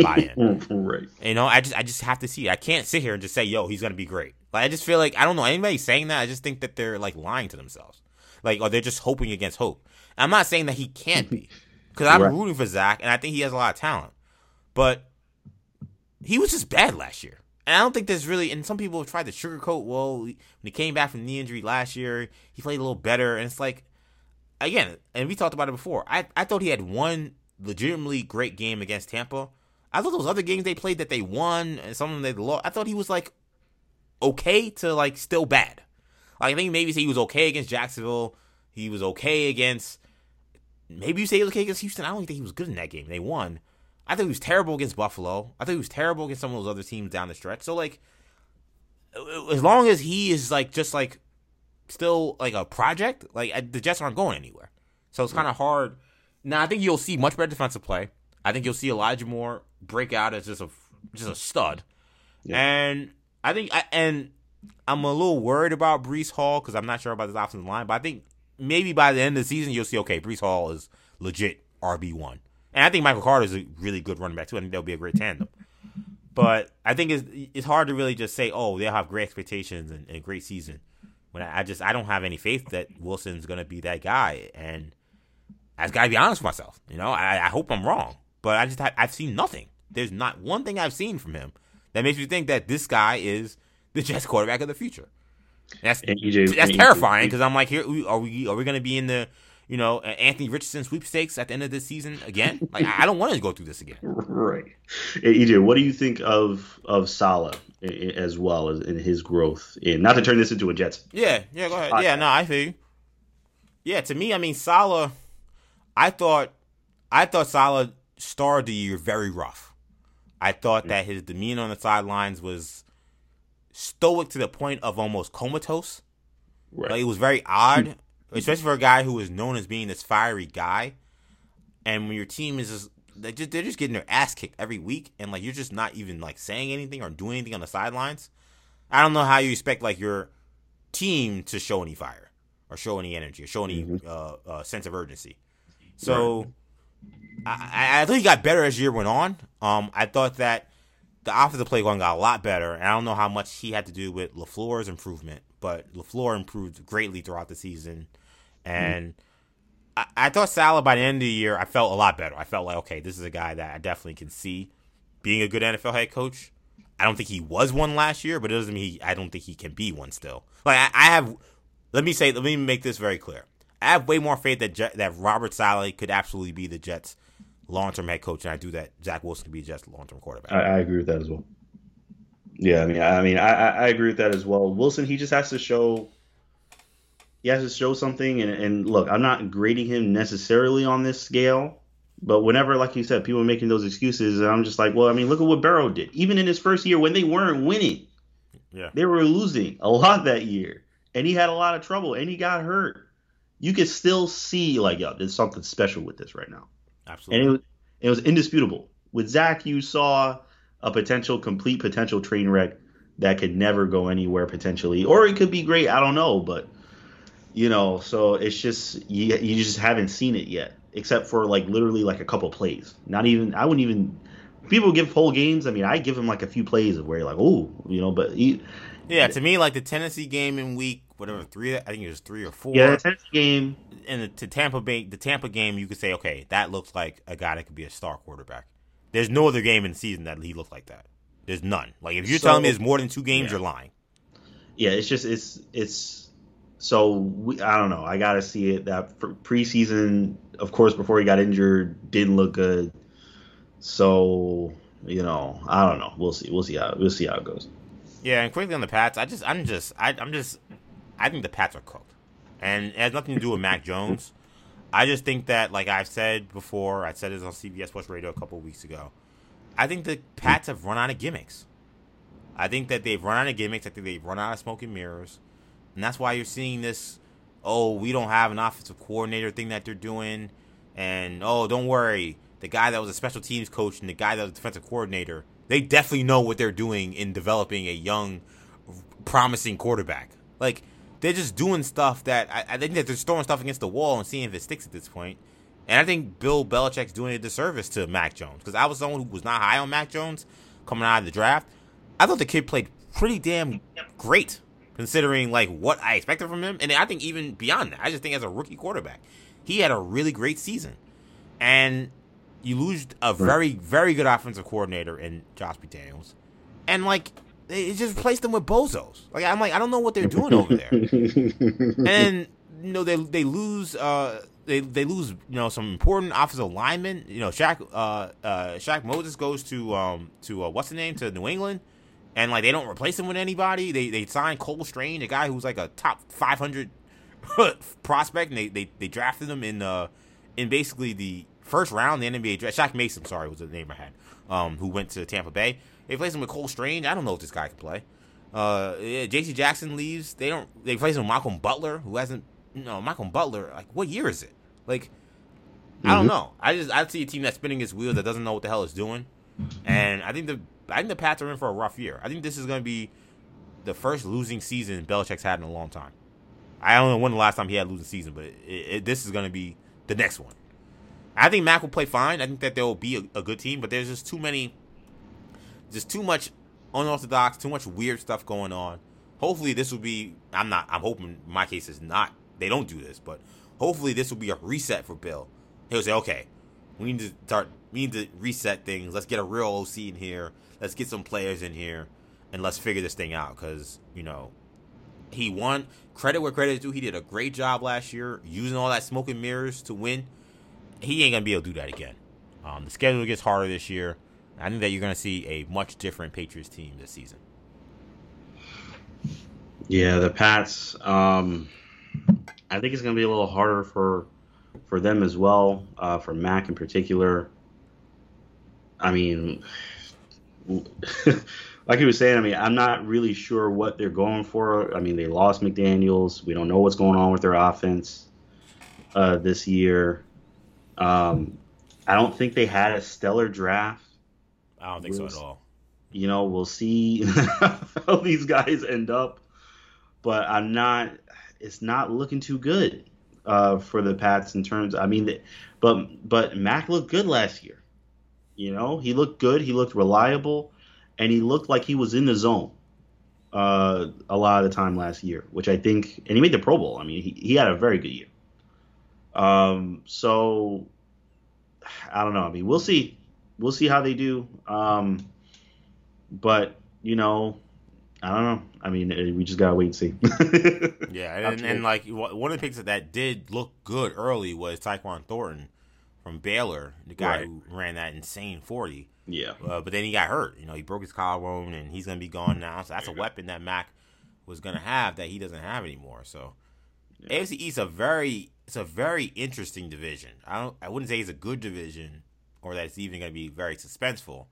buy in. Right. You know, I just have to see it. I can't sit here and just say, yo, he's going to be great. Like, I just feel like, I don't know, anybody saying that, I just think that they're, like, lying to themselves. Like, or they're just hoping against hope. I'm not saying that he can't be, because I'm rooting for Zach, and I think he has a lot of talent. But he was just bad last year. And I don't think there's really, and some people have tried to sugarcoat, well, when he came back from knee injury last year, he played a little better, and it's like, again, and we talked about it before, I thought he had one legitimately great game against Tampa. I thought those other games they played that they won and some of them they lost, I thought he was, like, okay to, like, still bad. Like, I think maybe say he was okay against Jacksonville. He was okay against, maybe you say he was okay against Houston. I don't think he was good in that game. They won. I think he was terrible against Buffalo. I think he was terrible against some of those other teams down the stretch. So, like, as long as he is, like, just, like, still like a project, like the Jets aren't going anywhere, so it's kind of hard. Now I think you'll see much better defensive play. I think you'll see Elijah Moore break out as just a stud, and I think I'm a little worried about Breece Hall because I'm not sure about this offensive line, but I think maybe by the end of the season you'll see, okay, Breece Hall is legit RB1, and I think Michael Carter is a really good running back too. I think they'll be a great tandem. But I think it's hard to really just say, oh, they'll have great expectations and a great season. When I don't have any faith that Wilson's going to be that guy. And I've got to be honest with myself. You know, I hope I'm wrong. But I've seen nothing. There's not one thing I've seen from him that makes me think that this guy is the Jets quarterback of the future. And that's terrifying because I'm like, here are we going to be in the, you know, Anthony Richardson sweepstakes at the end of this season again? Like, I don't want to go through this again. Right. And EJ, what do you think of Saleh? As well as in his growth, and not to turn this into a Jets. Yeah, go ahead. Yeah, no, I feel you. Yeah, to me, I mean, Saleh. I thought Saleh started the year very rough. I thought that his demeanor on the sidelines was stoic to the point of almost comatose. Right, like, it was very odd, especially for a guy who was known as being this fiery guy, and when your team is just. They're just getting their ass kicked every week, and like you're just not even like saying anything or doing anything on the sidelines. I don't know how you expect like your team to show any fire or show any energy or show any sense of urgency. So I think he got better as the year went on. I thought that the offensive play going got a lot better, and I don't know how much he had to do with LaFleur's improvement, but LaFleur improved greatly throughout the season, and I thought Salah, by the end of the year, I felt a lot better. I felt like, okay, this is a guy that I definitely can see being a good NFL head coach. I don't think he was one last year, but it doesn't mean I don't think he can be one still. Like, let me make this very clear. I have way more faith that Robert Saleh could absolutely be the Jets' long-term head coach, and I do that Zach Wilson could be the Jets' long-term quarterback. I agree with that as well. Yeah, I agree with that as well. Wilson, he just has to show something, and look, I'm not grading him necessarily on this scale, but whenever, like you said, people are making those excuses, and I'm just like, well, look at what Burrow did. Even in his first year when they weren't winning, they were losing a lot that year, and he had a lot of trouble, and he got hurt. You could still see, like, yo, there's something special with this right now. Absolutely. And it was indisputable. With Zach, you saw a complete potential train wreck that could never go anywhere potentially, or it could be great, I don't know, but... so it's just you just haven't seen it yet, except for like literally like a couple plays. Not even I wouldn't even people give whole games. I give him like a few plays of where you're like, oh, but to me, like the Tennessee game in week whatever 3, I think it was 3 or 4. Yeah, the Tennessee game and the Tampa game, you could say, okay, that looks like a guy that could be a star quarterback. There's no other game in the season that he looked like that. There's none. Like if you're telling me it's more than 2 games, you're lying. Yeah, it's just it's. So, I don't know. I got to see it. That preseason, of course, before he got injured, didn't look good. So, I don't know. We'll see how it goes. Yeah, and quickly on the Pats, I think the Pats are cooked. And it has nothing to do with Mac Jones. I just think that, like I've said before, I said this on CBS Sports Radio a couple of weeks ago, I think the Pats have run out of gimmicks. I think that they've run out of gimmicks. I think they've run out of smoke and mirrors. And that's why you're seeing this, we don't have an offensive coordinator thing that they're doing. And, don't worry, the guy that was a special teams coach and the guy that was a defensive coordinator, they definitely know what they're doing in developing a young, promising quarterback. Like, they're just doing stuff that I think that they're throwing stuff against the wall and seeing if it sticks at this point. And I think Bill Belichick's doing a disservice to Mac Jones, because I was someone who was not high on Mac Jones coming out of the draft. I thought the kid played pretty damn great, considering like what I expected from him. And I think even beyond that, I just think as a rookie quarterback, he had a really great season. And you lose a very, very good offensive coordinator in Josh McDaniels. And like they just replaced them with bozos. Like I'm like, I don't know what they're doing over there. And they lose some important offensive linemen. Shaq Moses goes to to New England. And, like, they don't replace him with anybody. They signed Cole Strange, a guy who's, like, a top 500 prospect, and they drafted him in basically the first round, the NBA draft. Shaq Mason, sorry, was the name I had, who went to Tampa Bay. They replaced him with Cole Strange. I don't know if this guy can play. JC Jackson leaves. They replace him with Malcolm Butler, who hasn't – Malcolm Butler, like, what year is it? Like, I don't know. I see a team that's spinning its wheels that doesn't know what the hell it's doing. And I think the Pats are in for a rough year. I think this is going to be the first losing season Belichick's had in a long time. I don't know when the last time he had a losing season, but this is going to be the next one. I think Mac will play fine. I think that there will be a good team, but there's just too much unorthodox, too much weird stuff going on. Hopefully this will be, I'm hoping my case is not, they don't do this, but hopefully this will be a reset for Bill. He'll say, okay, we need to reset things. Let's get a real OC in here. Let's get some players in here, and let's figure this thing out. Because, he won. Credit where credit is due. He did a great job last year using all that smoke and mirrors to win. He ain't going to be able to do that again. The schedule gets harder this year. I think that you're going to see a much different Patriots team this season. Yeah, the Pats, I think it's going to be a little harder for them as well, for Mac in particular. Like you were saying, I'm not really sure what they're going for. They lost McDaniels. We don't know what's going on with their offense this year. I don't think they had a stelllar draft. I don't think so at all. We'll see how these guys end up. But it's not looking too good for the Pats in terms. But Mac looked good last year. He looked good. He looked reliable, and he looked like he was in the zone a lot of the time last year, which I think – and he made the Pro Bowl. He had a very good year. So I don't know. I mean, we'll see how they do. But you know, I don't know. I mean, we just gotta wait and see. Yeah, and like one of the picks that did look good early was Tyquan Thornton from Baylor, the guy who ran that insane 40. Yeah. But then he got hurt. You know, he broke his collarbone, and he's gonna be gone now. So that's a weapon that Mac was gonna have that he doesn't have anymore. So AFC East it's a very interesting division. I wouldn't say it's a good division or that it's even gonna be very suspenseful.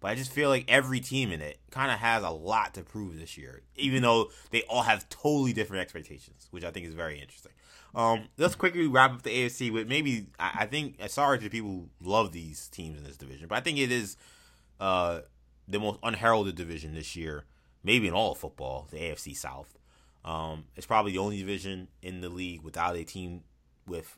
But I just feel like every team in it kind of has a lot to prove this year, even though they all have totally different expectations, which I think is very interesting. Let's quickly wrap up the AFC with maybe I think, sorry to the people who love these teams in this division, but I think it is the most unheralded division this year, maybe in all of football, the AFC South. It's probably the only division in the league without a team with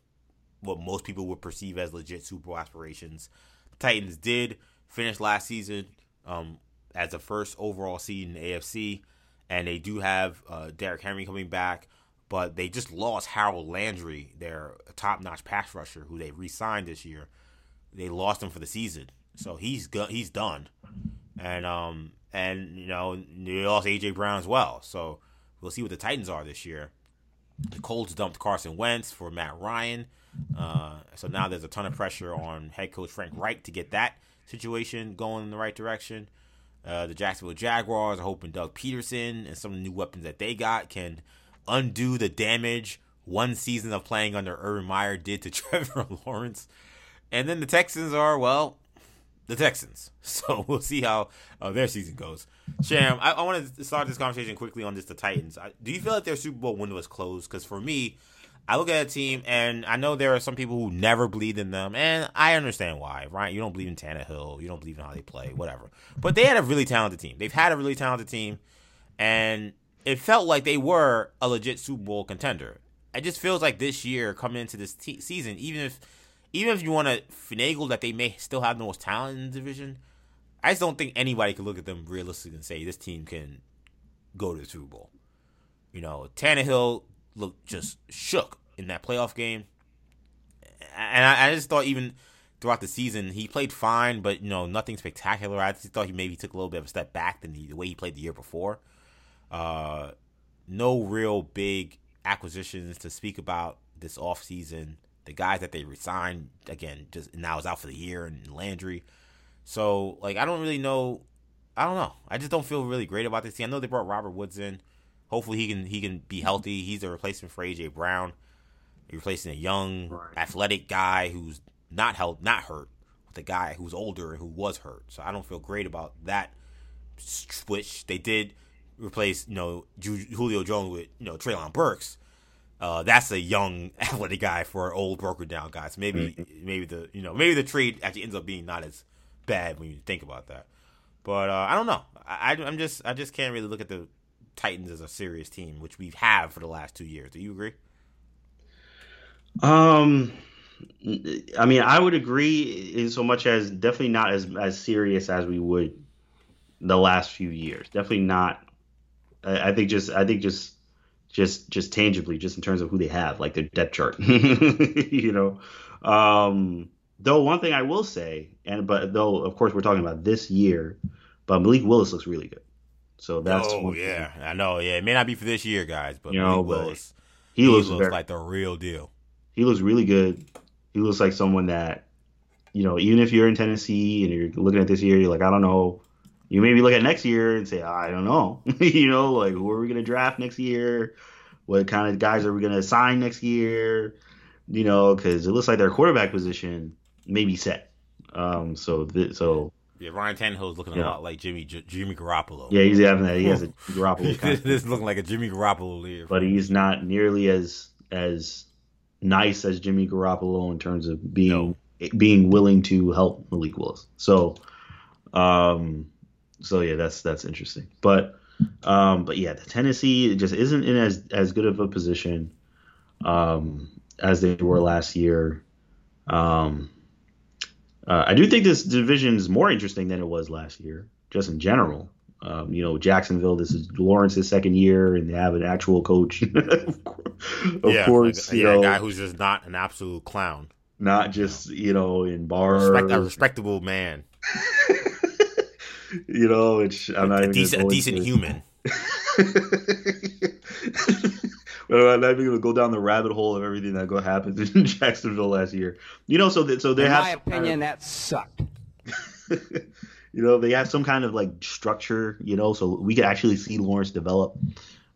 what most people would perceive as legit Super Bowl aspirations. The Titans did finished last season as the first overall seed in the AFC, and they do have Derrick Henry coming back, but they just lost Harold Landry, their top-notch pass rusher, who they re-signed this year. They lost him for the season, so he's done. And you know, they lost A.J. Brown as well, so we'll see what the Titans are this year. The Colts dumped Carson Wentz for Matt Ryan, so now there's a ton of pressure on head coach Frank Reich to get that situation going in the right direction. The Jacksonville Jaguars are hoping Doug Peterson and some of the new weapons that they got can undo the damage one season of playing under Urban Meyer did to Trevor Lawrence. And then the Texans are, well, the Texans. So we'll see how their season goes. Sham, I want to start this conversation quickly on just the Titans. Do you feel like their Super Bowl window is closed? Because for me, I look at a team, and I know there are some people who never believe in them, and I understand why, right? You don't believe in Tannehill. You don't believe in how they play, whatever. But they had a really talented team. They've had a really talented team, and it felt like they were a legit Super Bowl contender. It just feels like this year, coming into this season, even if you want to finagle that they may still have the most talent in the division, I just don't think anybody can look at them realistically and say this team can go to the Super Bowl. You know, Tannehill looked just shook in that playoff game, and I just thought even throughout the season he played fine, but you know, nothing spectacular. I just thought he maybe took a little bit of a step back than the way he played the year before. No real big acquisitions to speak about this offseason. The guys that they resigned again just now is out for the year, and Landry. So like I don't know. I just don't feel really great about this team. I know they brought Robert Woods in. Hopefully he can be healthy. He's a replacement for A.J. Brown. You're replacing a young, athletic guy who's not hurt with a guy who's older and who was hurt. So I don't feel great about that switch. They did replace, you know, Julio Jones with, you know, Treylon Burks. That's a young, athletic guy for an old, broken down guy. So maybe the trade actually ends up being not as bad when you think about that. But I don't know. I just can't really look at the Titans is a serious team, which we have for the last 2 years. Do you agree? I mean, I would agree in so much as definitely not as serious as we would the last few years. Definitely not. I think just tangibly, just in terms of who they have, like their depth chart. You know. Though one thing I will say, though of course we're talking about this year, but Malik Willis looks really good. So that's thing. I know. Yeah, it may not be for this year, guys, but Willis, he looks like the real deal. He looks really good. He looks like someone that, you know, even if you're in Tennessee and you're looking at this year, you're like, I don't know. You maybe look at next year and say, I don't know. You know, like, who are we going to draft next year? What kind of guys are we going to sign next year? You know, because it looks like their quarterback position may be set. Yeah, Ryan Tannehill is looking a lot like Jimmy Garoppolo. Yeah, he's having that. He has a Garoppolo kind of. This is looking like a Jimmy Garoppolo leader. But he's not nearly as nice as Jimmy Garoppolo in terms of being willing to help Malik Willis. So, yeah, that's interesting. But yeah, the Tennessee just isn't in as good of a position as they were last year. I do think this division is more interesting than it was last year, just in general. You know, Jacksonville, this is Lawrence's second year, and they have an actual coach, Of course, you know, a guy who's just not an absolute clown. Not just, you know, in bars. A respectable man. You know, which I'm not even a decent human. I'm not even going to go down the rabbit hole of everything that happened in Jacksonville last year. You know, so they have. In my opinion, that sucked. You know, they have some kind of like structure, you know, so we could actually see Lawrence develop.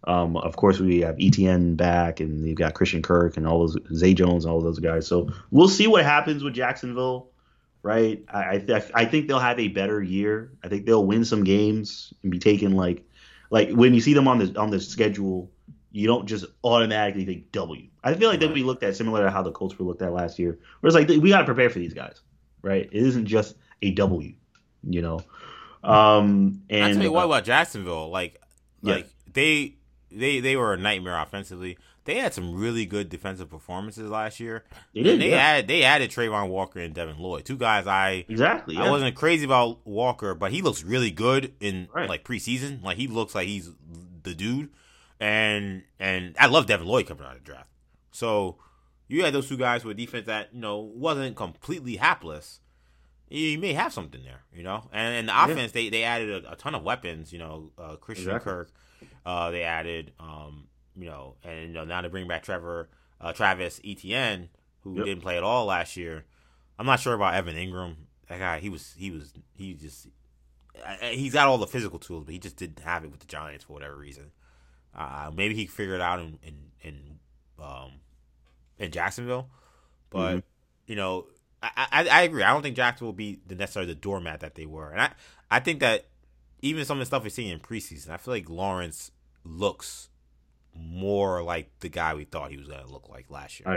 Of course, we have ETN back, and you've got Christian Kirk and all those, Zay Jones and all those guys. So we'll see what happens with Jacksonville, right? I think they'll have a better year. I think they'll win some games and be taken like when you see them on the schedule, you don't just automatically think W. I feel like they'll be looked at similar to how the Colts were looked at last year. Where it's like we got to prepare for these guys, right? It isn't just a W, you know. And I tell you what about Jacksonville, They were a nightmare offensively. They had some really good defensive performances last year. They added Trayvon Walker and Devin Lloyd, two guys I wasn't crazy about Walker, but he looks really good in preseason. Like he looks like he's the dude, and I love Devin Lloyd coming out of the draft. So you had those two guys with a defense that wasn't completely hapless. You may have something there, you know. And the offense, they added a ton of weapons. You know, Christian Kirk. They added, now they bring back Travis Etienne, who didn't play at all last year. I'm not sure about Evan Ingram. That guy, he's got all the physical tools, but he just didn't have it with the Giants for whatever reason. Maybe he figured it out in Jacksonville, but I agree. I don't think Jacksonville will be necessarily the doormat that they were, and I think that. Even some of the stuff we're seeing in preseason, I feel like Lawrence looks more like the guy we thought he was going to look like last year.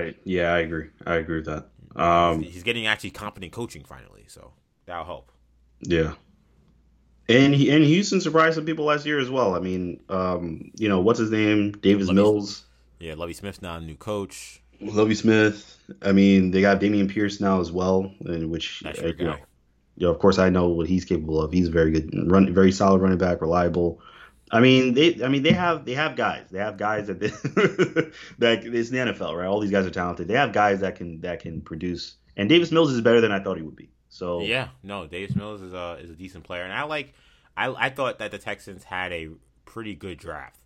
I agree with that. He's getting actually competent coaching finally, so that'll help. Yeah. And Houston surprised some people last year as well. I mean, what's his name? Davis Mills. Yeah, Lovie Smith's now a new coach. Lovie Smith. I mean, they got Dameon Pierce now as well, that's your guy. Of course, I know what he's capable of. He's a very good, very solid running back, reliable. I mean, they have guys. They have guys that it's the NFL, right? All these guys are talented. They have guys that can produce. And Davis Mills is better than I thought he would be. So yeah, no, Davis Mills is a decent player, and I thought that the Texans had a pretty good draft.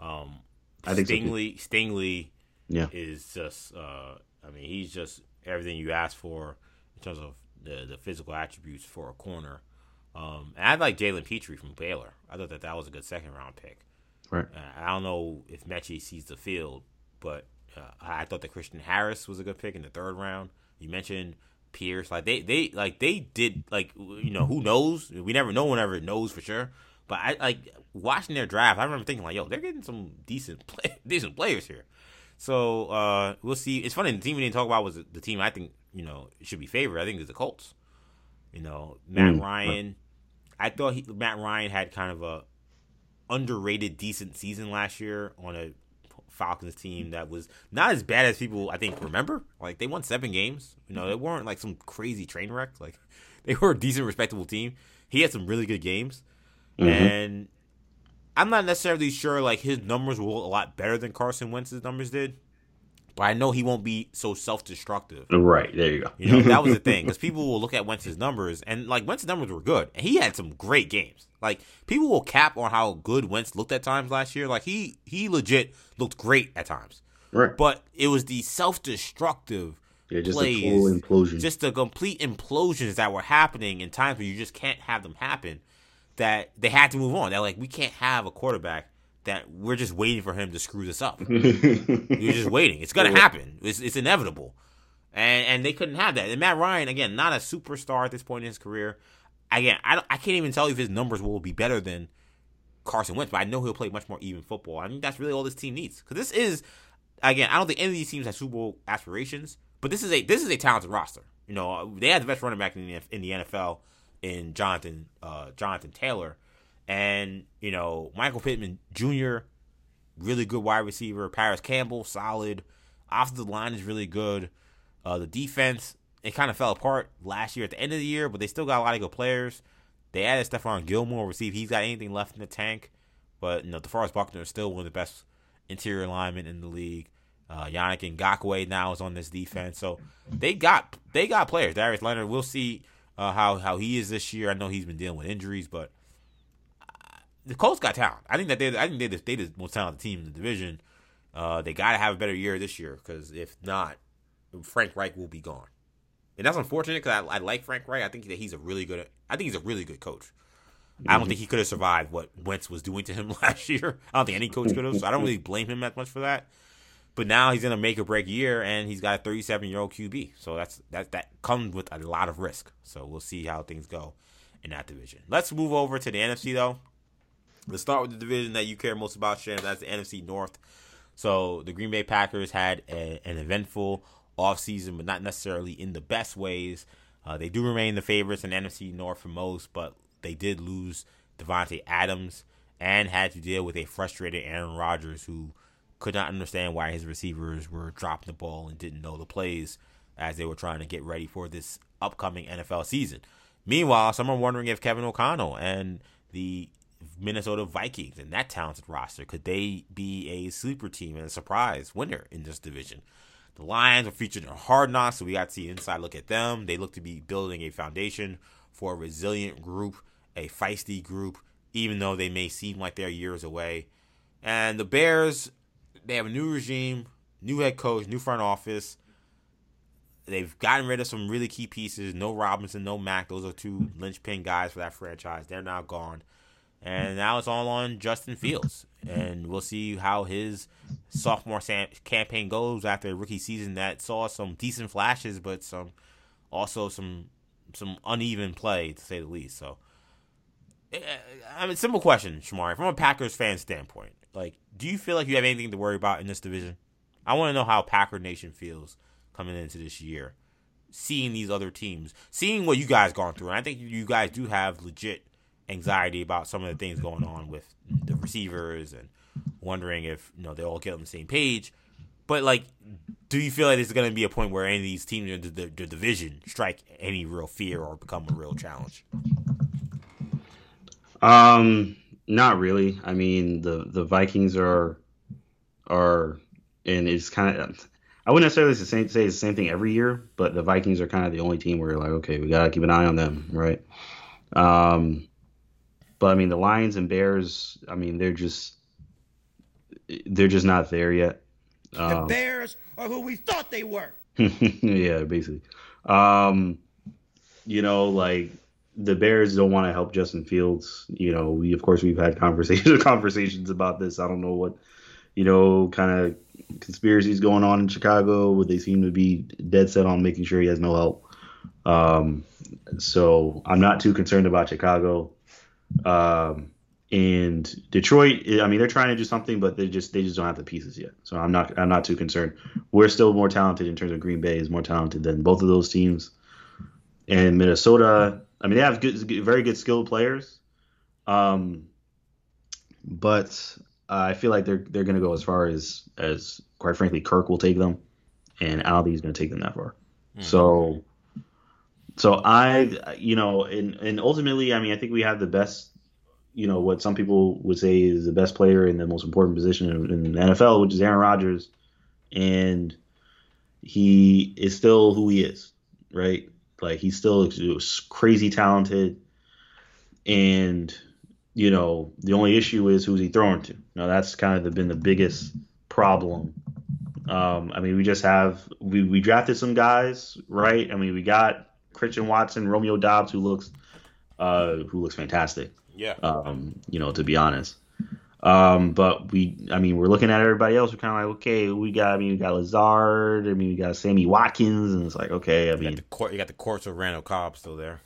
I think Stingley. So Stingley, is just. He's just everything you ask for in terms of. The physical attributes for a corner. And I like Jalen Petrie from Baylor. I thought that was a good second-round pick. Right. I don't know if Mechie sees the field, but I thought that Christian Harris was a good pick in the third round. You mentioned Pierce. They did, who knows? We never know. One ever knows for sure. But watching their draft, I remember thinking, they're getting some decent players here. So we'll see. It's funny. The team we didn't talk about was the team I think, it should be favored. I think it's the Colts. Matt Ryan. I thought Matt Ryan had kind of a underrated, decent season last year on a Falcons team that was not as bad as people I think remember. Like they won 7 games. They weren't like some crazy train wreck. Like they were a decent, respectable team. He had some really good games, and I'm not necessarily sure his numbers were a lot better than Carson Wentz's numbers did. But I know he won't be so self-destructive. Right, there you go. That was the thing. Because people will look at Wentz's numbers, and, Wentz's numbers were good. And he had some great games. People will cap on how good Wentz looked at times last year. He legit looked great at times. Right. But it was the self-destructive plays. The total implosion. Just the complete implosions that were happening in times where you just can't have them happen that they had to move on. They're we can't have a quarterback that we're just waiting for him to screw this up. You're just waiting. It's going to happen. It's inevitable. And they couldn't have that. And Matt Ryan, again, not a superstar at this point in his career. Again, I can't even tell you if his numbers will be better than Carson Wentz, but I know he'll play much more even football. I mean, that's really all this team needs. Because this is, again, I don't think any of these teams have Super Bowl aspirations, but this is a talented roster. They had the best running back in the NFL in Jonathan Taylor. And, Michael Pittman Jr., really good wide receiver. Paris Campbell, solid. Offensive line is really good. The defense, it kind of fell apart last year at the end of the year, but they still got a lot of good players. They added Stephon Gilmore. We'll see if he's got anything left in the tank. But, DeForest Buckner is still one of the best interior linemen in the league. Yannick Ngakoue now is on this defense. So they got players. Darius Leonard, we'll see how he is this year. I know he's been dealing with injuries, but the Colts got talent. I think they're the most talented team in the division. They got to have a better year this year, because if not, Frank Reich will be gone, and that's unfortunate because I like Frank Reich. I think he's a really good coach. I don't think he could have survived what Wentz was doing to him last year. I don't think any coach could have, so I don't really blame him that much for that. But now he's in a make or break year, and he's got a 37-year-old QB, so that comes with a lot of risk. So we'll see how things go in that division. Let's move over to the NFC though. Let's start with the division that you care most about, Shannon. That's the NFC North. So the Green Bay Packers had an eventful offseason, but not necessarily in the best ways. They do remain the favorites in NFC North for most, but they did lose Davante Adams and had to deal with a frustrated Aaron Rodgers, who could not understand why his receivers were dropping the ball and didn't know the plays as they were trying to get ready for this upcoming NFL season. Meanwhile, some are wondering if Kevin O'Connell and the Minnesota Vikings and that talented roster, could they be a sleeper team and a surprise winner in this division? The Lions were featured in Hard Knocks, so we got to see an inside look at them. They look to be building a foundation for a resilient group, a feisty group, even though they may seem like they're years away. And the Bears, they have a new regime, new head coach, new front office. They've gotten rid of some really key pieces. No Robinson, no Mack. Those are two linchpin guys for that franchise. They're now gone. And now it's all on Justin Fields. And we'll see how his sophomore campaign goes after a rookie season that saw some decent flashes, but some uneven play, to say the least. So, I mean, simple question, Shamari. From a Packers fan standpoint, like, do you feel like you have anything to worry about in this division? I want to know how Packer Nation feels coming into this year, seeing these other teams, seeing what you guys gone through. And I think you guys do have legit anxiety about some of the things going on with the receivers and wondering if, you know, they all get on the same page. But, like, do you feel like there's going to be a point where any of these teams in the division strike any real fear or become a real challenge? Not really. I mean, the Vikings are and it's kind of, I wouldn't necessarily say it's the same thing every year, but the Vikings are kind of the only team where you're like, okay, we got to keep an eye on them, right? But I mean, the Lions and Bears, I mean, they're just not there yet. The Bears are who we thought they were. Yeah, basically. You know, like, the Bears don't want to help Justin Fields. You know, we've had conversations about this. I don't know what, you know, kind of conspiracies going on in Chicago, where they seem to be dead set on making sure he has no help. So I'm not too concerned about Chicago. And Detroit, I mean, they're trying to do something, but they just don't have the pieces yet. So I'm not too concerned. We're still more talented in terms of Green Bay is more talented than both of those teams. And Minnesota, I mean, they have good, very good skilled players. But I feel like they're going to go as far as quite frankly, Kirk will take them, and I don't think he's going to take them that far. Mm-hmm. So I, you know, and ultimately, I mean, I think we have the best, you know, what some people would say is the best player in the most important position in the NFL, which is Aaron Rodgers. And he is still who he is, right? Like, he's still crazy talented. And, you know, the only issue is who's he throwing to. Now, that's kind of been the biggest problem. I mean, we just have – we drafted some guys, right? I mean, we got – Christian Watson, Romeo Doubs, who looks fantastic. Yeah. You know, to be honest. But we're looking at everybody else. We're kind of like, okay, we got Lazard. I mean, we got Sammy Watkins, and it's like, okay, I mean, you got the corpse of Randall Cobb still there.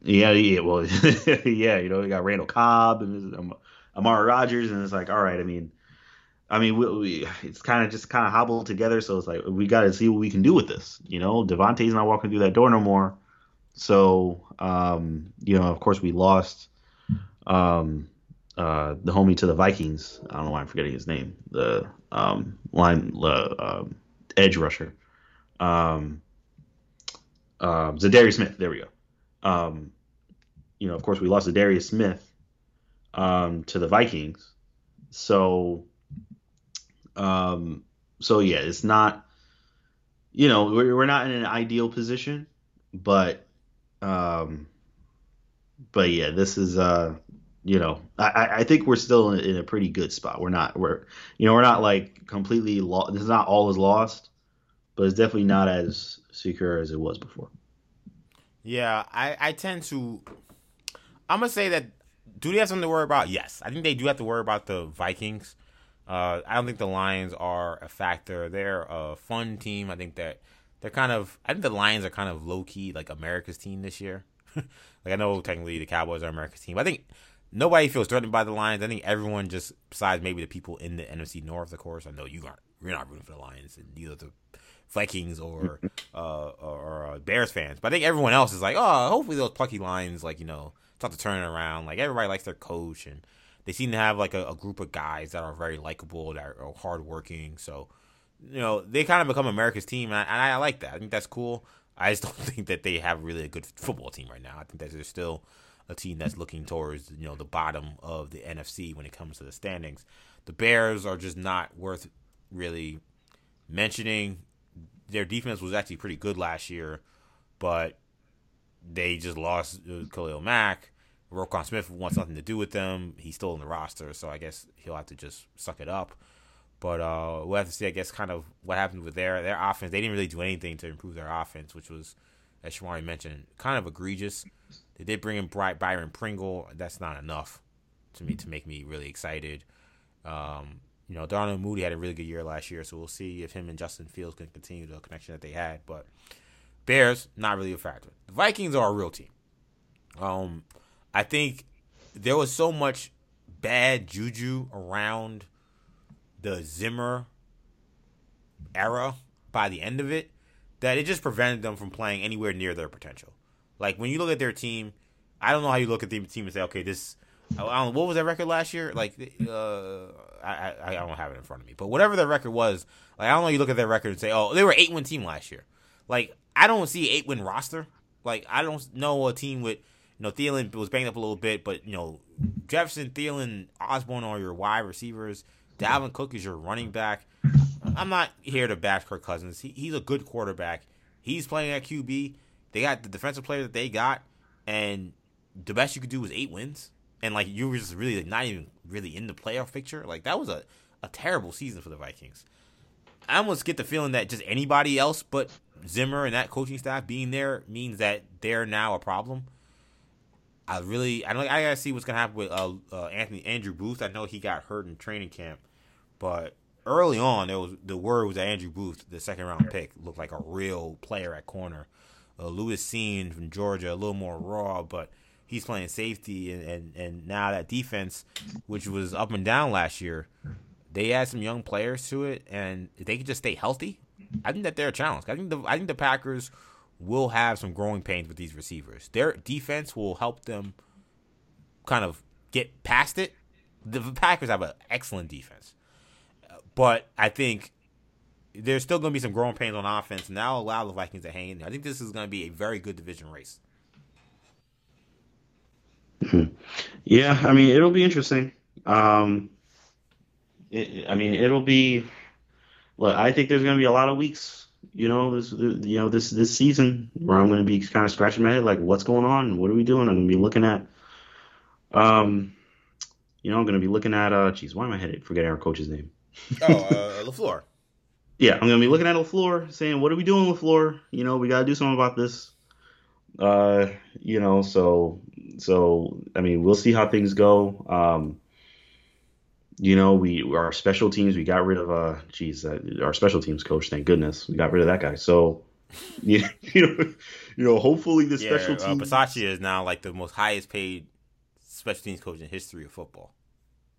Yeah. Well, yeah, you know, we got Randall Cobb and Amari Rodgers, and it's like, all right, I mean, it's kind of hobbled together. So it's like, we got to see what we can do with this. You know, Devontae's not walking through that door no more. So, you know, of course, we lost the homie to the Vikings. I don't know why I'm forgetting his name. The edge rusher, Zadarius Smith. There we go. You know, of course, we lost Zadarius Smith to the Vikings. So. So, yeah, it's not, you know, we're not in an ideal position, but yeah, this is, you know, I think we're still in a pretty good spot. We're not like completely lost. It's not all is lost, but it's definitely not as secure as it was before. Yeah, I tend to, I'm going to say that, do they have something to worry about? Yes. I think they do have to worry about the Vikings. I don't think the Lions are a factor. They're a fun team. I think that they're kind of – I think the Lions are kind of low-key, like, America's team this year. Like, I know technically the Cowboys are America's team. But I think nobody feels threatened by the Lions. I think everyone just – besides maybe the people in the NFC North, of course. I know you aren't – you're not rooting for the Lions, and neither the Vikings or Bears fans. But I think everyone else is like, oh, hopefully those plucky Lions, like, you know, start to turn it around. Like, everybody likes their coach, and – they seem to have, like, a group of guys that are very likable, that are hardworking. So, you know, they kind of become America's team, and I like that. I think that's cool. I just don't think that they have really a good football team right now. I think that they're still a team that's looking towards, you know, the bottom of the NFC when it comes to the standings. The Bears are just not worth really mentioning. Their defense was actually pretty good last year, but they just lost Khalil Mack. Roquan Smith wants nothing to do with them. He's still in the roster, so I guess he'll have to just suck it up. But we'll have to see, I guess, kind of what happened with their offense. They didn't really do anything to improve their offense, which was, as Shamari mentioned, kind of egregious. They did bring in Byron Pringle. That's not enough to me to make me really excited. You know, Darnell Moody had a really good year last year, so we'll see if him and Justin Fields can continue the connection that they had. But Bears, not really a factor. The Vikings are a real team. I think there was so much bad juju around the Zimmer era by the end of it that it just prevented them from playing anywhere near their potential. Like, when you look at their team, I don't know how you look at the team and say, okay, this – what was their record last year? Like, I don't have it in front of me. But whatever their record was, like, I don't know how you look at their record and say, oh, they were an 8-win team last year. Like, I don't see an 8-win roster. Like, I don't know a team with – you know, Thielen was banged up a little bit, but, you know, Jefferson, Thielen, Osborne are your wide receivers. Dalvin Cook is your running back. I'm not here to bash Kirk Cousins. He's a good quarterback. He's playing at QB. They got the defensive player that they got, and the best you could do was 8 wins. And, like, you were just really like, not even really in the playoff picture. Like, that was a terrible season for the Vikings. I almost get the feeling that just anybody else but Zimmer and that coaching staff being there means that they're now a problem. I gotta see what's gonna happen with Andrew Booth. I know he got hurt in training camp, but early on, the word was that Andrew Booth, the second-round pick, looked like a real player at corner. Lewis Cine from Georgia, a little more raw, but he's playing safety, and now that defense, which was up and down last year, they add some young players to it, and if they can just stay healthy, I think that they're a challenge. I think the Packers will have some growing pains with these receivers. Their defense will help them kind of get past it. The Packers have an excellent defense. But I think there's still going to be some growing pains on offense, and that'll allow the Vikings to hang in there. I think this is going to be a very good division race. Yeah, I mean, it'll be interesting. It'll be – look, I think there's going to be a lot of weeks – this season where I'm going to be kind of scratching my head, like, what's going on? What are we doing? I'm going to be looking at, I'm going to be looking at, why am I forgetting our coach's name? LaFleur. Yeah, I'm going to be looking at LaFleur saying, what are we doing, LaFleur? You know, we got to do something about this. We'll see how things go. Our special teams, we got rid of our special teams coach, thank goodness. We got rid of that guy. So, yeah, hopefully the special teams. Bisaccia is now like the most highest paid special teams coach in history of football.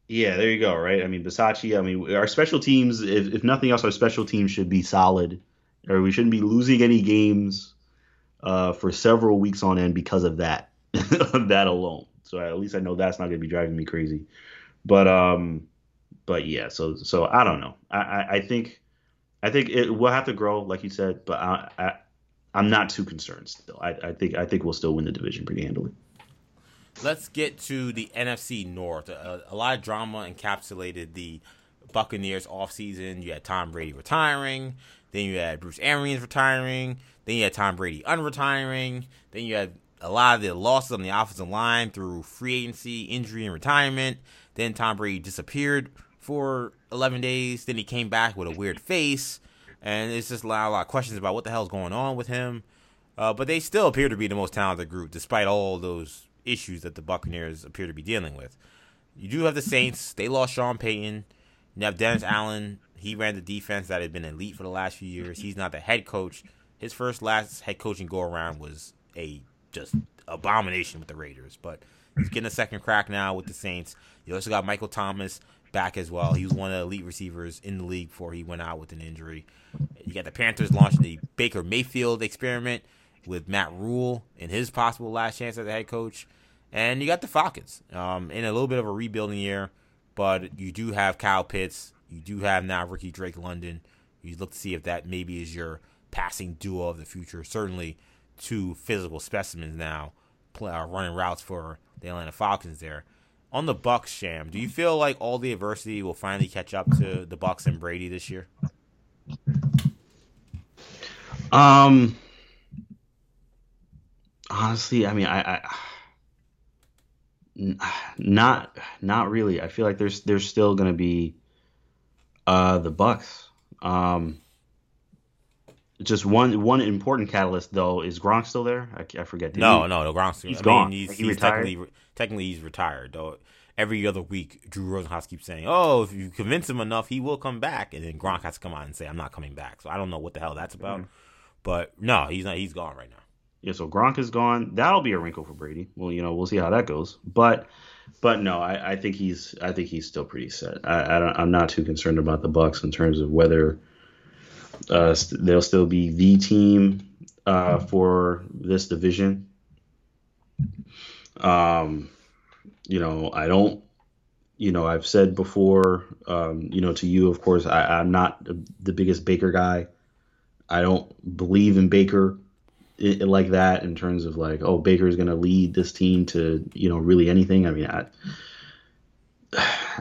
Yeah, there you go, right? I mean, Bisaccia, our special teams, if nothing else, our special teams should be solid. Or we shouldn't be losing any games for several weeks on end because of that, that alone. So at least I know that's not going to be driving me crazy. But yeah, so I don't know. I think it will have to grow, like you said. But I'm not too concerned still. I think we'll still win the division pretty handily. Let's get to the NFC North. A lot of drama encapsulated the Buccaneers offseason, you had Tom Brady retiring, then you had Bruce Arians retiring, then you had Tom Brady unretiring, then you had a lot of the losses on the offensive line through free agency, injury, and retirement. Then Tom Brady disappeared for 11 days. Then he came back with a weird face. And it's just a lot of questions about what the hell's going on with him. But they still appear to be the most talented group, despite all those issues that the Buccaneers appear to be dealing with. You do have the Saints. They lost Sean Payton. You have Dennis Allen. He ran the defense that had been elite for the last few years. He's not the head coach. His last head coaching go-around was just abomination with the Raiders, but he's getting a second crack now with the Saints. You also got Michael Thomas back as well. He was one of the elite receivers in the league before he went out with an injury. You got the Panthers launching the Baker Mayfield experiment with Matt Rule and his possible last chance as a head coach. And you got the Falcons in a little bit of a rebuilding year, but you do have Kyle Pitts. You do have now rookie Drake London. You look to see if that maybe is your passing duo of the future. Certainly two physical specimens now running routes for the Atlanta Falcons there. On the Bucs, Sham, do you feel like all the adversity will finally catch up to the Bucs and Brady this year? Honestly, I mean, not really. I feel like there's still going to be the Bucs. Just one important catalyst, though. Is Gronk still there? I forget. No, Gronk's gone. He's technically he's retired, though. Every other week, Drew Rosenhaus keeps saying, oh, if you convince him enough, he will come back. And then Gronk has to come out and say, I'm not coming back. So I don't know what the hell that's about. Mm-hmm. But no, he's not. He's gone right now. Yeah, so Gronk is gone. That'll be a wrinkle for Brady. Well, we'll see how that goes. But no, I think he's still pretty set. I'm not too concerned about the Bucs in terms of whether they'll still be the team for this division. I've said before, to you, of course, I'm not the biggest Baker guy. I don't believe in Baker like that in terms of like, oh, Baker is going to lead this team to, really anything. I mean,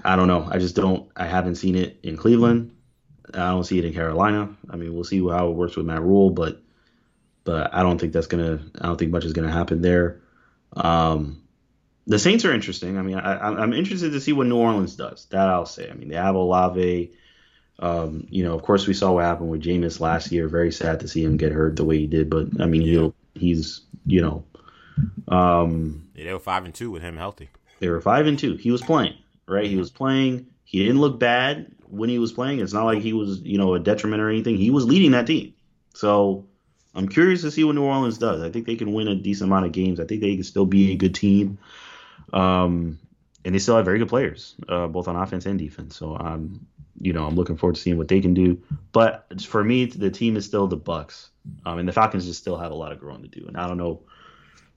I don't know. I just don't. I haven't seen it in Cleveland. I don't see it in Carolina. I mean, we'll see how it works with Matt Rule, but I don't think I don't think much is gonna happen there. The Saints are interesting. I mean, I'm interested to see what New Orleans does. That I'll say. I mean, they have Olave. Of course, we saw what happened with Jameis last year. Very sad to see him get hurt the way he did. But I mean, they were 5-2 with him healthy. They were 5-2. He was playing, right? Mm-hmm. He was playing. He didn't look bad when he was playing. It's not like he was, a detriment or anything. He was leading that team. So I'm curious to see what New Orleans does. I think they can win a decent amount of games. I think they can still be a good team. And they still have very good players, both on offense and defense. So I'm looking forward to seeing what they can do. But for me, the team is still the Bucs. And the Falcons just still have a lot of growing to do. And I don't know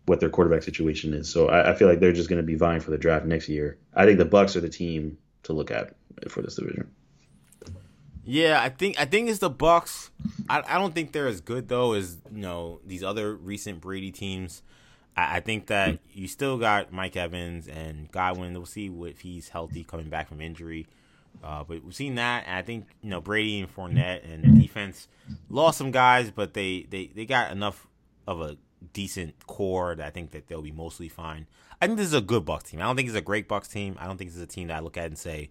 what their quarterback situation is. So I feel like they're just going to be vying for the draft next year. I think the Bucs are the team to look at for this division. Yeah, I think it's the Bucs. I don't think they're as good though as these other recent Brady teams. I think that you still got Mike Evans and Godwin. We'll see if he's healthy coming back from injury. But we've seen that, and I think Brady and Fournette and the defense lost some guys, but they got enough of a decent core that I think that they'll be mostly fine. I think this is a good Bucs team. I don't think it's a great Bucs team. I don't think this is a team that I look at and say,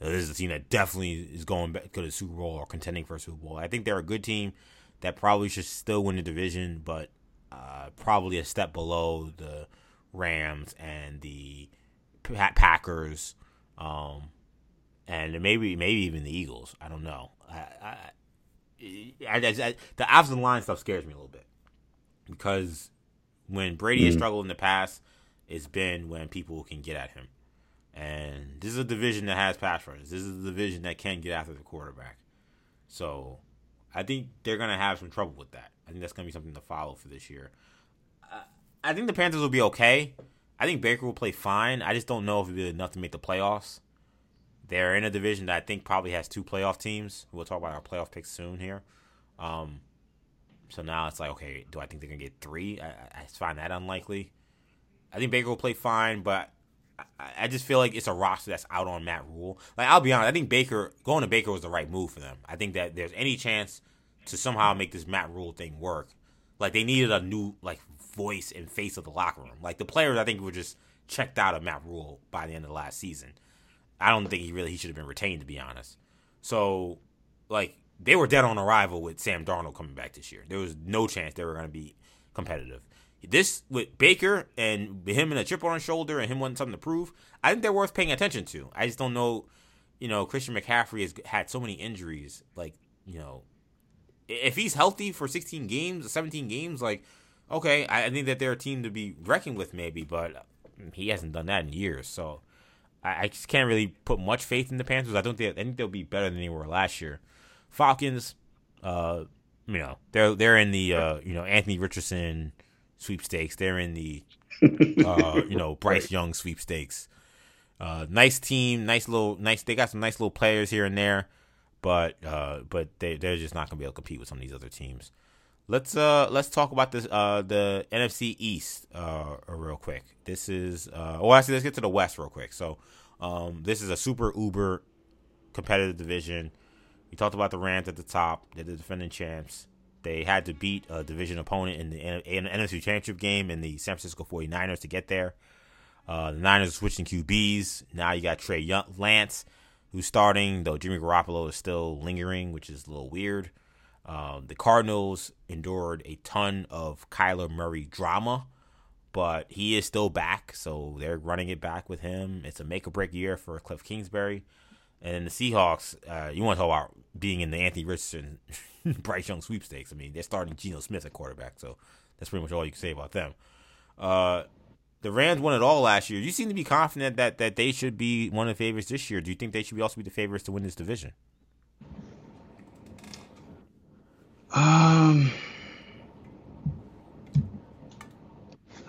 this is a team that definitely is going back to the Super Bowl or contending for a Super Bowl. I think they're a good team that probably should still win the division, but probably a step below the Rams and the Packers, and maybe even the Eagles. I don't know. The offensive line stuff scares me a little bit because when Brady has struggled in the past, it's been when people can get at him. And this is a division that has pass rushers. This is a division that can get after the quarterback. So I think they're going to have some trouble with that. I think that's going to be something to follow for this year. I think the Panthers will be okay. I think Baker will play fine. I just don't know if it'll be enough to make the playoffs. They're in a division that I think probably has two playoff teams. We'll talk about our playoff picks soon here. So now it's like, okay, do I think they're going to get three? I find that unlikely. I think Baker will play fine, but I just feel like it's a roster that's out on Matt Rule. Like, I'll be honest, I think Baker, going to Baker was the right move for them. I think that there's any chance to somehow make this Matt Rule thing work. Like, they needed a new, like, voice and face of the locker room. Like, the players, I think, were just checked out of Matt Rule by the end of the last season. I don't think he should have been retained, to be honest. So, like, they were dead on arrival with Sam Darnold coming back this year. There was no chance they were going to be competitive. This, with Baker and him and a chip on his shoulder and him wanting something to prove, I think they're worth paying attention to. I just don't know, you know, Christian McCaffrey has had so many injuries. Like, you know, if he's healthy for 16 games, 17 games, like, okay, I think that they're a team to be reckoned with maybe, but he hasn't done that in years. So I just can't really put much faith in the Panthers. I think they'll be better than they were last year. Falcons, you know, they're in the, you know, Anthony Richardson sweepstakes. They're in the, you know, Bryce Young sweepstakes. Nice team, nice. They got some nice little players here and there, but they're just not gonna be able to compete with some of these other teams. Let's talk about this the NFC East real quick. This is actually let's get to the West real quick. So this is a super uber competitive division. We talked about the Rams at the top. They're the defending champs. They had to beat a division opponent in the NFC Championship game in the San Francisco 49ers to get there. The Niners are switching QBs. Now you got Trey Lance, who's starting, though Jimmy Garoppolo is still lingering, which is a little weird. The Cardinals endured a ton of Kyler Murray drama, but he is still back, so they're running it back with him. It's a make-or-break year for Cliff Kingsbury. And then the Seahawks, you want to talk about being in the Anthony Richardson, Bryce Young sweepstakes. I mean, they're starting Geno Smith at quarterback, so that's pretty much all you can say about them. The Rams won it all last year. You seem to be confident that they should be one of the favorites this year. Do you think they should also be the favorites to win this division?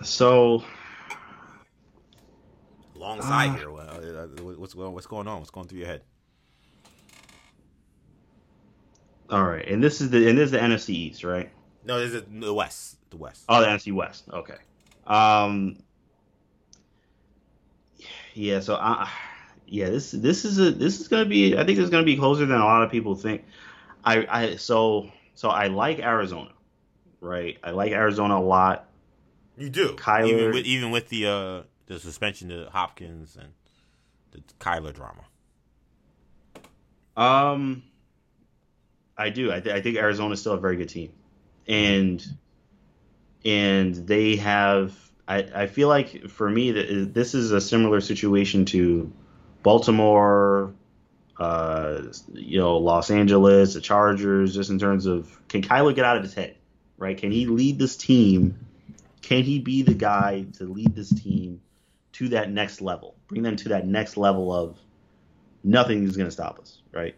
So... alongside here, what's going on? What's going through your head? All right, and this is the NFC East, right? No, this is the West. The West. Oh, the NFC West. Okay. Yeah. So, I think it's gonna be closer than a lot of people think. I like Arizona, right? I like Arizona a lot. You do. Kyler, even with the suspension to Hopkins and the Kyler drama. I do. I think Arizona's still a very good team, and they have. I feel like for me that this is a similar situation to Baltimore, you know, Los Angeles, the Chargers. Just in terms of, can Kyler get out of his head? Right? Can he lead this team? Can he be the guy to lead this team to that next level, bring them to that next level of nothing is going to stop us, right?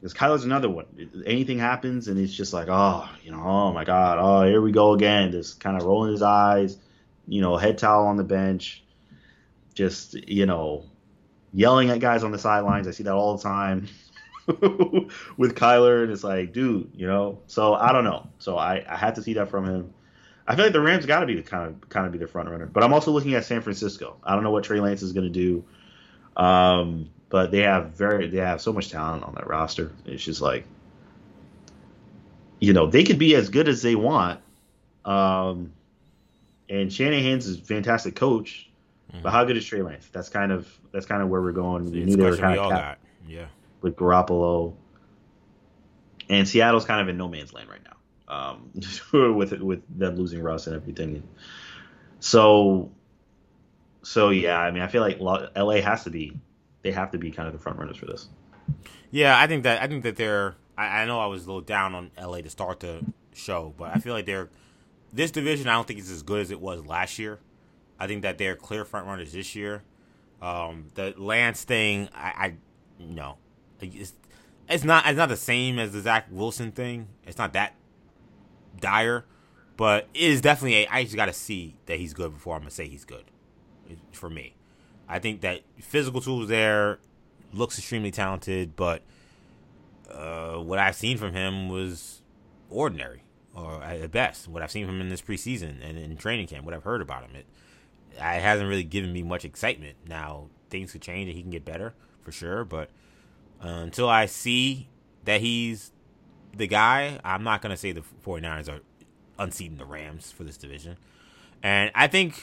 Because Kyler's another one. Anything happens, and it's just like, oh, you know, oh my God, oh, here we go again. Just kind of rolling his eyes, you know, head towel on the bench, just, you know, yelling at guys on the sidelines. I see that all the time with Kyler, and it's like, dude, you know. So I don't know. So I have to see that from him. I feel like the Rams got to be the kind of be the front runner, but I'm also looking at San Francisco. I don't know what Trey Lance is going to do, but they have so much talent on that roster. It's just like, you know, they could be as good as they want, and Shanahan's a fantastic coach, but how good is Trey Lance? That's kind of where we're going. We knew they were kind of with Garoppolo, and Seattle's kind of in no man's land right now. With them losing Russ and everything, so yeah, I mean, I feel like LA they have to be kind of the front runners for this. Yeah, I think that they're. I know I was a little down on LA to start the show, but I feel like this division. I don't think it's as good as it was last year. I think that they're clear front runners this year. The Lance thing, I it's not the same as the Zach Wilson thing. It's not that dire, but it is definitely I just got to see that he's good before I'm going to say he's good for me. I think that physical tools there, looks extremely talented, but what I've seen from him was ordinary or at best. What I've seen from him in this preseason and in training camp, what I've heard about him, it hasn't really given me much excitement. Now, things could change and he can get better for sure, but until I see that he's the guy, I'm not going to say the 49ers are unseating the Rams for this division. And I think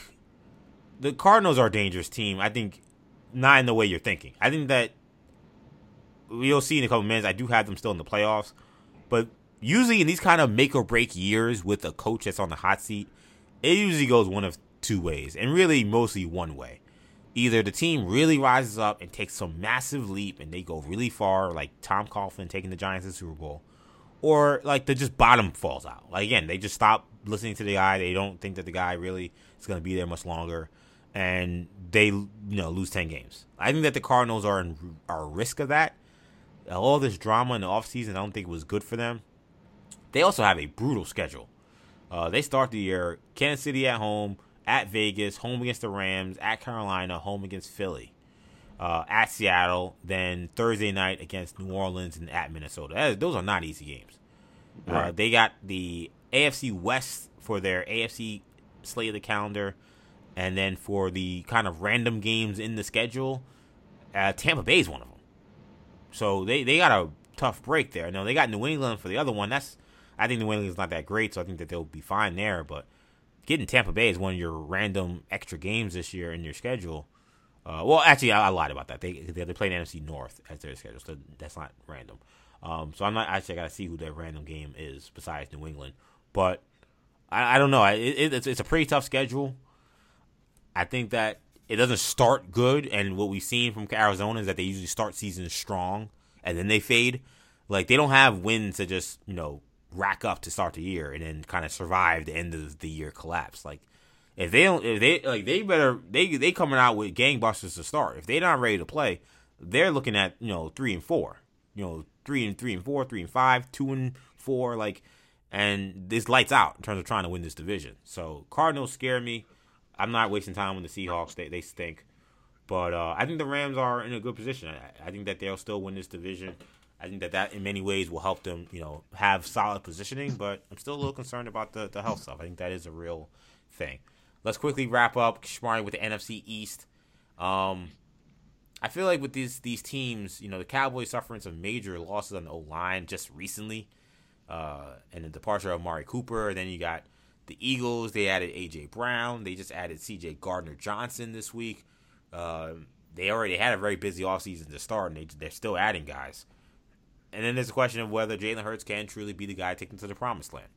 the Cardinals are a dangerous team. I think not in the way you're thinking. I think that we'll see in a couple of minutes. I do have them still in the playoffs, but usually in these kind of make or break years with a coach that's on the hot seat, it usually goes one of two ways, and really mostly one way. Either the team really rises up and takes some massive leap and they go really far, like Tom Coughlin taking the Giants to the Super Bowl, or like the just bottom falls out. Like, again, they just stop listening to the guy. They don't think that the guy really is going to be there much longer, and they lose 10 games. I think that the Cardinals are at risk of that. All this drama in the offseason, I don't think was good for them. They also have a brutal schedule. They start the year Kansas City at home, at Vegas, home against the Rams, at Carolina, home against Philly, at Seattle, then Thursday night against New Orleans and at Minnesota. Those are not easy games. Right. They got the AFC West for their AFC slate of the calendar, and then for the kind of random games in the schedule, Tampa Bay is one of them. So they got a tough break there. Now, they got New England for the other one. I think New England's not that great, so I think that they'll be fine there, but getting Tampa Bay is one of your random extra games this year in your schedule. Well, actually, I lied about that. They play the NFC North as their schedule, so that's not random. So I'm not actually. I gotta see who their random game is besides New England. But I don't know. It's a pretty tough schedule. I think that it doesn't start good, and what we've seen from Arizona is that they usually start seasons strong and then they fade. Like, they don't have wins to just rack up to start the year and then kind of survive the end of the year collapse. Like, they coming out with gangbusters to start. If they're not ready to play, they're looking at 3-4, 3-4, 3-5, 2-4, and this lights out in terms of trying to win this division. So Cardinals scare me. I'm not wasting time with the Seahawks. They stink, but I think the Rams are in a good position. I think that they'll still win this division. I think that in many ways will help them, have solid positioning, but I'm still a little concerned about the health stuff. I think that is a real thing. Let's quickly wrap up, Shamari, with the NFC East. I feel like with these teams, the Cowboys suffering some major losses on the O-line just recently, and the departure of Amari Cooper. Then you got the Eagles. They added A.J. Brown. They just added C.J. Gardner-Johnson this week. They already had a very busy offseason to start, and they're still adding guys. And then there's the question of whether Jalen Hurts can truly be the guy taken to the promised land.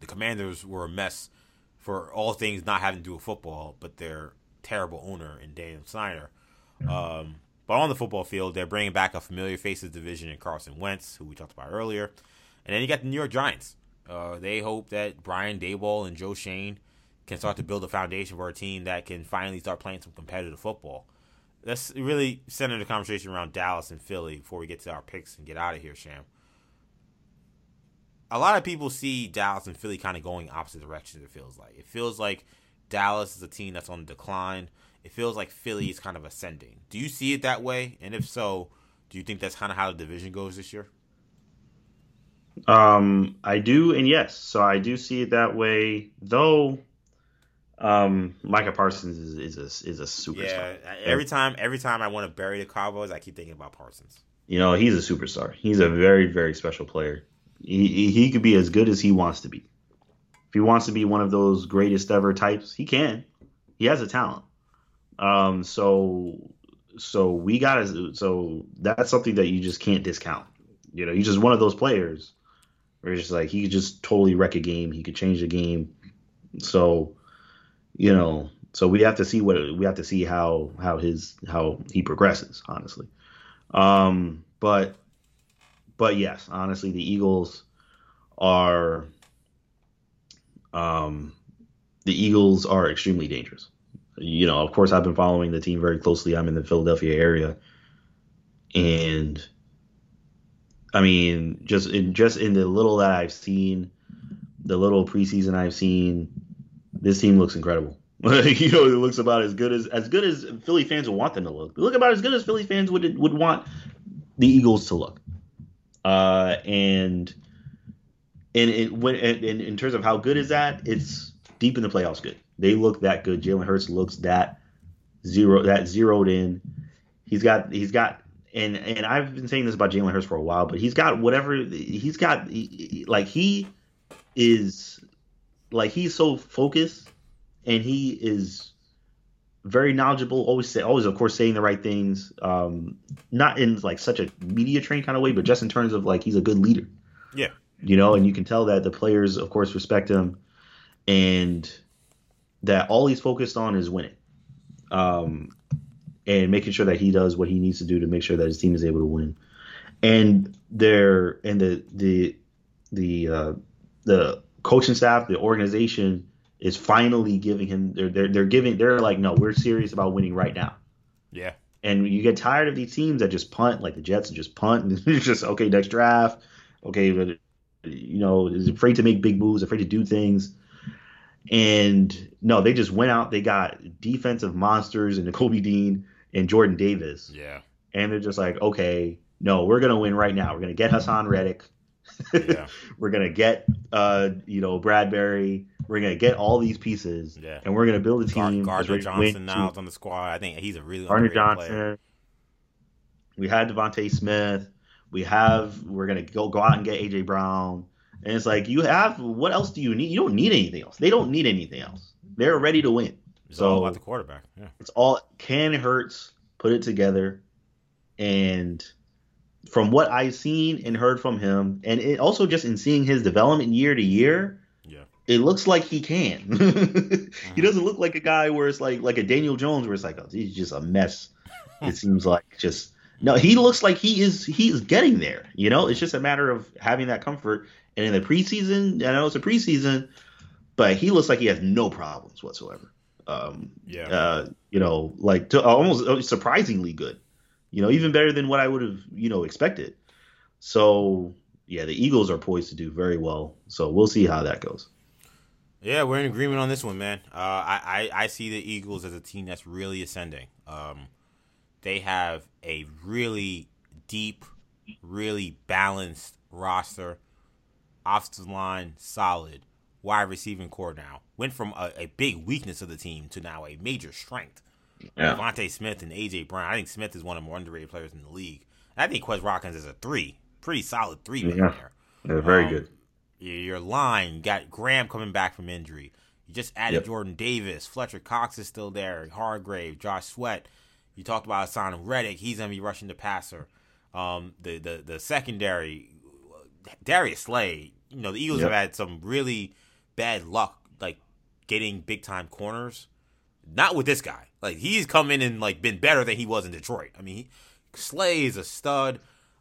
The Commanders were a mess for all things not having to do with football, but their terrible owner and Daniel Snyder. But on the football field, they're bringing back a familiar faces division in Carson Wentz, who we talked about earlier. And then you got the New York Giants. They hope that Brian Daboll and Joe Shane can start to build a foundation for a team that can finally start playing some competitive football. Let's really center the conversation around Dallas and Philly before we get to our picks and get out of here, Sham. A lot of people see Dallas and Philly kind of going opposite directions, it feels like. It feels like Dallas is a team that's on the decline. It feels like Philly is kind of ascending. Do you see it that way? And if so, do you think that's kind of how the division goes this year? I do, and yes. So I do see it that way, though. Micah Parsons is a superstar. Yeah, every time I want to bury the Cowboys, I keep thinking about Parsons. He's a superstar. He's a very, very special player. He could be as good as he wants to be. If he wants to be one of those greatest ever types, he can. He has a talent. So that's something that you just can't discount. He's just one of those players where it's just like he could just totally wreck a game. He could change the game. So. So we have to see how he progresses, honestly. But yes, honestly, the Eagles are extremely dangerous. Of course, I've been following the team very closely. I'm in the Philadelphia area, and I mean, just in the little that I've seen, the little preseason I've seen. This team looks incredible. It looks about as good as Philly fans would want them to look. They look about as good as Philly fans would want the Eagles to look. And in terms of how good is that, it's deep in the playoffs good. They look that good. Jalen Hurts looks zeroed in. He's got and I've been saying this about Jalen Hurts for a while, but he's so focused, and he is very knowledgeable, always of course saying the right things, not in like such a media trained kind of way, but just in terms of like he's a good leader. Yeah. You know, and you can tell that the players of course respect him, and that all he's focused on is winning. And making sure that he does what he needs to do to make sure that his team is able to win. And the coaching staff, the organization is finally giving him. They're like, no, we're serious about winning right now. Yeah. And you get tired of these teams that just punt, like the Jets, and just punt, and it's just okay, next draft. Okay, you know, is afraid to make big moves, afraid to do things. And no, they just went out. They got defensive monsters and Nakobe Dean and Jordan Davis. Yeah. And they're just like, okay, no, we're gonna win right now. We're gonna get Hassan Reddick. Yeah. We're gonna get Bradbury. We're gonna get all these pieces. Yeah. And we're gonna build a team. Gardner Johnson now is on the squad. I think he's a really underrated player. We had Devontae Smith. We're gonna go out and get AJ Brown. And it's like, what else do you need? You don't need anything else. They don't need anything else. They're ready to win. It's all about the quarterback. Yeah. It's all can Hurts put it together. And from what I've seen and heard from him, and it also just in seeing his development year to year, yeah, it looks like he can. He doesn't look like a guy where it's like a Daniel Jones where it's like, oh, he's just a mess. It seems like just no. He looks like he is getting there. You know, it's just a matter of having that comfort. And in the preseason, I know it's a preseason, but he looks like he has no problems whatsoever. Almost surprisingly good. You know, even better than what I would have, expected. So, yeah, the Eagles are poised to do very well. So we'll see how that goes. Yeah, we're in agreement on this one, man. I see the Eagles as a team that's really ascending. They have a really deep, really balanced roster. Offensive line, solid. Wide receiving core now. Went from a big weakness of the team to now a major strength. Yeah. Devontae Smith and A.J. Brown. I think Smith is one of the more underrated players in the league. And I think Quez Watkins is a 3. Pretty solid 3 right there. Yeah, very good. Your line. You got Graham coming back from injury. You just added Jordan Davis. Fletcher Cox is still there. Hargrave. Josh Sweat. You talked about Hassan Reddick. He's going to be rushing the passer. The secondary... Darius Slay, the Eagles have had some really bad luck, like getting big time corners. Not with this guy. Like he's come in and like been better than he was in Detroit. I mean, Slay is a stud.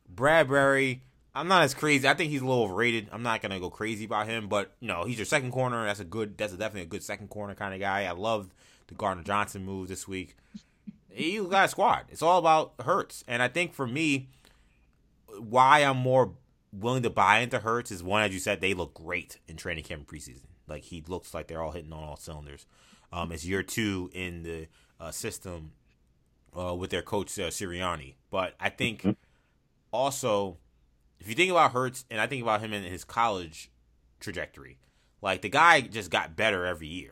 Bradbury, I'm not as crazy. I think he's a little overrated. I'm not gonna go crazy about him, but he's your second corner. That's definitely a good second corner kind of guy. I love the Gardner Johnson move this week. You got a squad. It's all about Hurts, and I think for me, why I'm more willing to buy into Hurts is one, as you said, they look great in training camp and preseason. Like he looks like they're all hitting on all cylinders. It's year 2 in the system with their coach Sirianni. But I think also, if you think about Hurts, and I think about him in his college trajectory, like the guy just got better every year.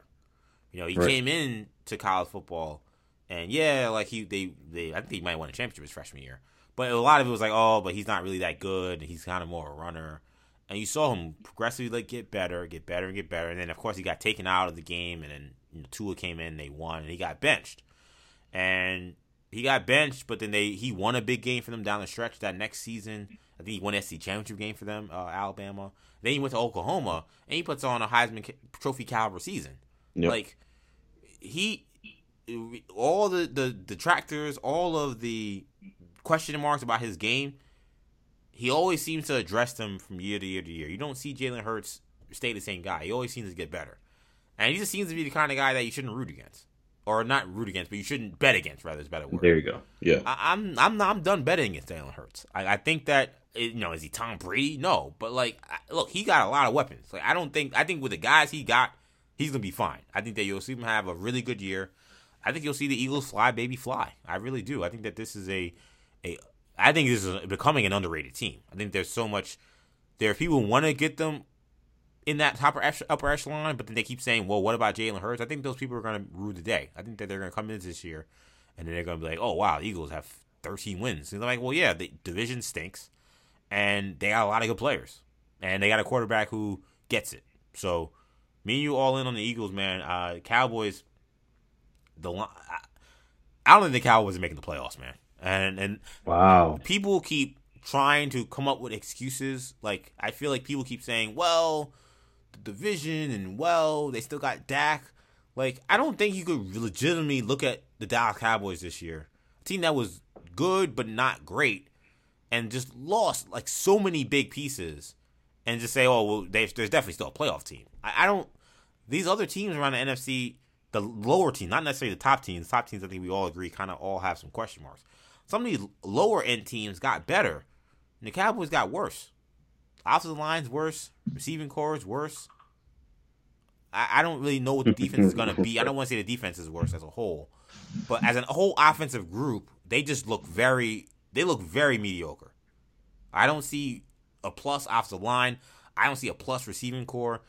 He came in to college football, and I think he might win a championship his freshman year. But a lot of it was like, but he's not really that good. He's kind of more a runner. And you saw him progressively like get better. And then, of course, he got taken out of the game. And then Tua came in, they won, and he got benched. But then he won a big game for them down the stretch that next season. I think he won the SEC championship game for them, Alabama. Then he went to Oklahoma, and he puts on a Heisman Trophy caliber season. Yep. Like, all the detractors, all of the question marks about his game, he always seems to address them from year to year to year. You don't see Jalen Hurts stay the same guy. He always seems to get better. And he just seems to be the kind of guy that you shouldn't root against. Or not root against, but you shouldn't bet against, rather is a better word. There you go. Yeah. I'm done betting against Jalen Hurts. I think that, is he Tom Brady? No. But, look, he got a lot of weapons. Like, I think with the guys he got, he's going to be fine. I think that you'll see him have a really good year. I think you'll see the Eagles fly, baby, fly. I really do. I think that this is becoming an underrated team. I think there's so much there. If people want to get them in that upper echelon, but then they keep saying, well, what about Jalen Hurts? I think those people are going to rue the day. I think that they're going to come in this year, and then they're going to be like, oh, wow, the Eagles have 13 wins. And they're like, well, yeah, the division stinks, and they got a lot of good players, and they got a quarterback who gets it. So me and you all in on the Eagles, man. Cowboys, I don't think the Cowboys are making the playoffs, man. And wow, people keep trying to come up with excuses. Like, I feel like people keep saying, well, the division, and well, they still got Dak. Like, I don't think you could legitimately look at the Dallas Cowboys this year, a team that was good but not great, and just lost like so many big pieces, and just say, oh, well, there's definitely still a playoff team. I don't. These other teams around the NFC, the lower team, not necessarily the top teams. Top teams, I think we all agree, kind of all have some question marks. Some of these lower end teams got better, and the Cowboys got worse. Offensive line's worse. Receiving core's worse. I don't really know what the defense is going to be. I don't want to say the defense is worse as a whole, but as a whole offensive group, they just look very mediocre. I don't see a plus offensive line. I don't see a plus receiving core.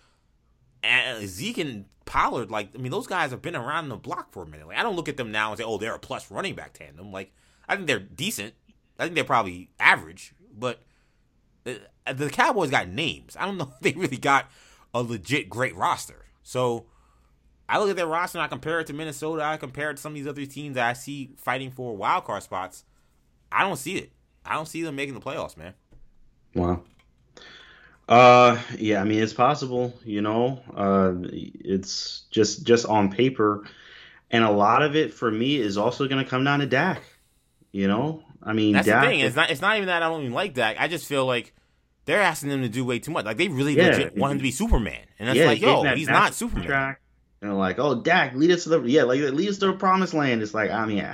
And Zeke and Pollard, like, I mean, those guys have been around the block for a minute. Like, I don't look at them now and say, oh, they're a plus running back tandem. Like, I think they're decent. I think they're probably average, but the Cowboys got names. I don't know if they really got a legit great roster. So I look at their roster and I compare it to Minnesota. I compare it to some of these other teams that I see fighting for wild card spots. I don't see it. I don't see them making the playoffs, man. Wow. Yeah, I mean, it's possible, you know. It's just on paper. And a lot of it for me is also going to come down to Dak, you know. I mean, that's Dak, the thing. It's not even that I don't even like Dak. I just feel like they're asking them to do way too much. Like, they really legit want him to be Superman. And that's like, yo, he's not Superman. Track. And like, oh, Dak, lead us to the lead us to the promised land. It's like, I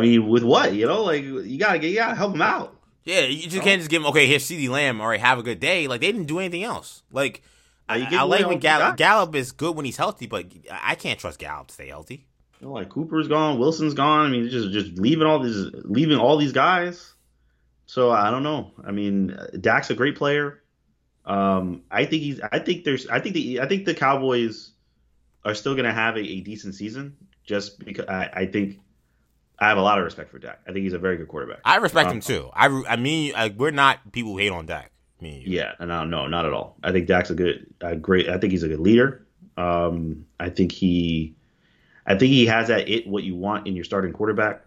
mean, with what, you know? Like, you gotta help him out. Yeah, you just can't just give him, okay, here's CeeDee Lamb, all right, have a good day. Like, they didn't do anything else. Like, I like when Gallup is good when he's healthy, but I can't trust Gallup to stay healthy. You know, like, Cooper's gone, Wilson's gone. I mean, just leaving all these guys. So I don't know. I mean, Dak's a great player. I think the Cowboys are still going to have a decent season, just because I think I have a lot of respect for Dak. I think he's a very good quarterback. I respect him too. I mean, we're not people who hate on Dak. Me and you. Yeah, no, not at all. I think Dak's a great. I think he's a good leader. I think he has that what you want in your starting quarterback.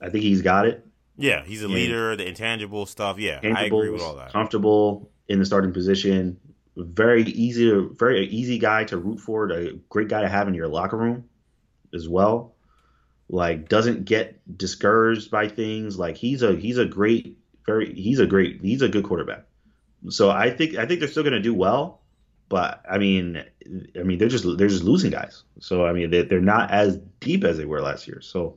I think he's got it. Yeah, he's a leader, the intangible stuff. Yeah, I agree with all that. Comfortable in the starting position. Very easy guy to root for. A great guy to have in your locker room as well. Like, doesn't get discouraged by things. Like, he's a good quarterback. So I think they're still going to do well. But I mean they're just losing guys. So I mean they're not as deep as they were last year. So.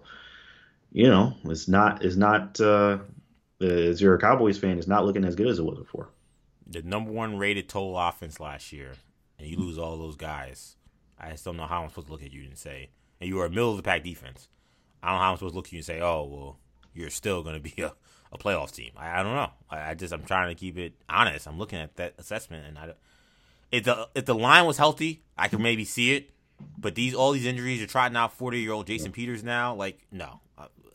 You know, it's not as you're a Cowboys fan, it's not looking as good as it was before. The number one rated total offense last year, and you lose all those guys. I just don't know how I'm supposed to look at you and say, and you were a middle of the pack defense. I don't know how I'm supposed to look at you and say, oh, well, you're still going to be a playoff team. I don't know. I'm trying to keep it honest. I'm looking at that assessment, and if the line was healthy, I could maybe see it. But all these injuries, you're trotting out 40-year-old Jason Peters now. Like, no.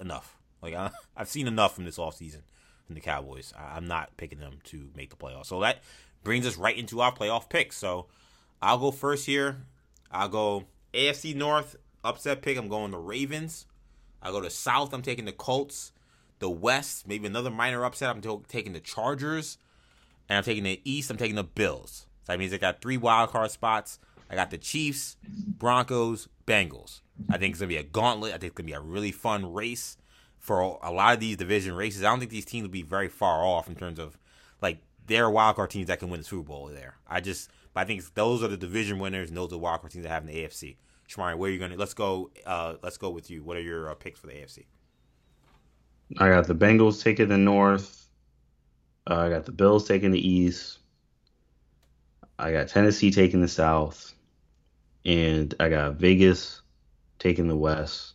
Enough. Like, I've seen enough from this offseason from the Cowboys. I'm not picking them to make the playoffs. So that brings us right into our playoff picks. So I'll go first here. I'll go AFC North upset pick. I'm going the Ravens. I'll go to South. I'm taking the Colts. The West, maybe another minor upset. I'm taking the Chargers. And I'm taking the East. I'm taking the Bills. So that means I got three wild card spots. I got the Chiefs, Broncos, Bengals. I think it's going to be a gauntlet. I think it's going to be a really fun race for a lot of these division races. I don't think these teams will be very far off in terms of, like, they're wildcard teams that can win the Super Bowl there. I think those are the division winners, and those are the wildcard teams that have in the AFC. Shamari, where are you going to – let's go with you. What are your picks for the AFC? I got the Bengals taking the North. I got the Bills taking the East. I got Tennessee taking the South. And I got Vegas taking the West.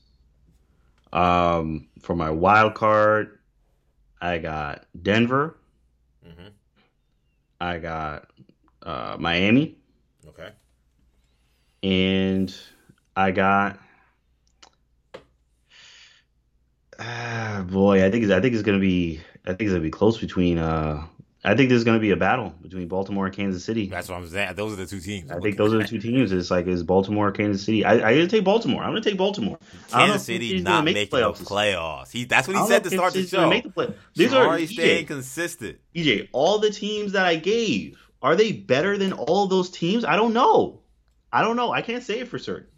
For my wild card, I got Denver. Mm-hmm. I got Miami. Okay. And I got I think it's gonna be close between. I think there's gonna be a battle between Baltimore and Kansas City. That's what I'm saying. Those are the two teams. I think those are the two teams. It's Baltimore or Kansas City. I'm gonna take Baltimore. Kansas City not making the playoffs. That's what he said to start the show. These are already staying consistent. EJ, all the teams that I gave, are they better than all of those teams? I don't know. I can't say it for certain.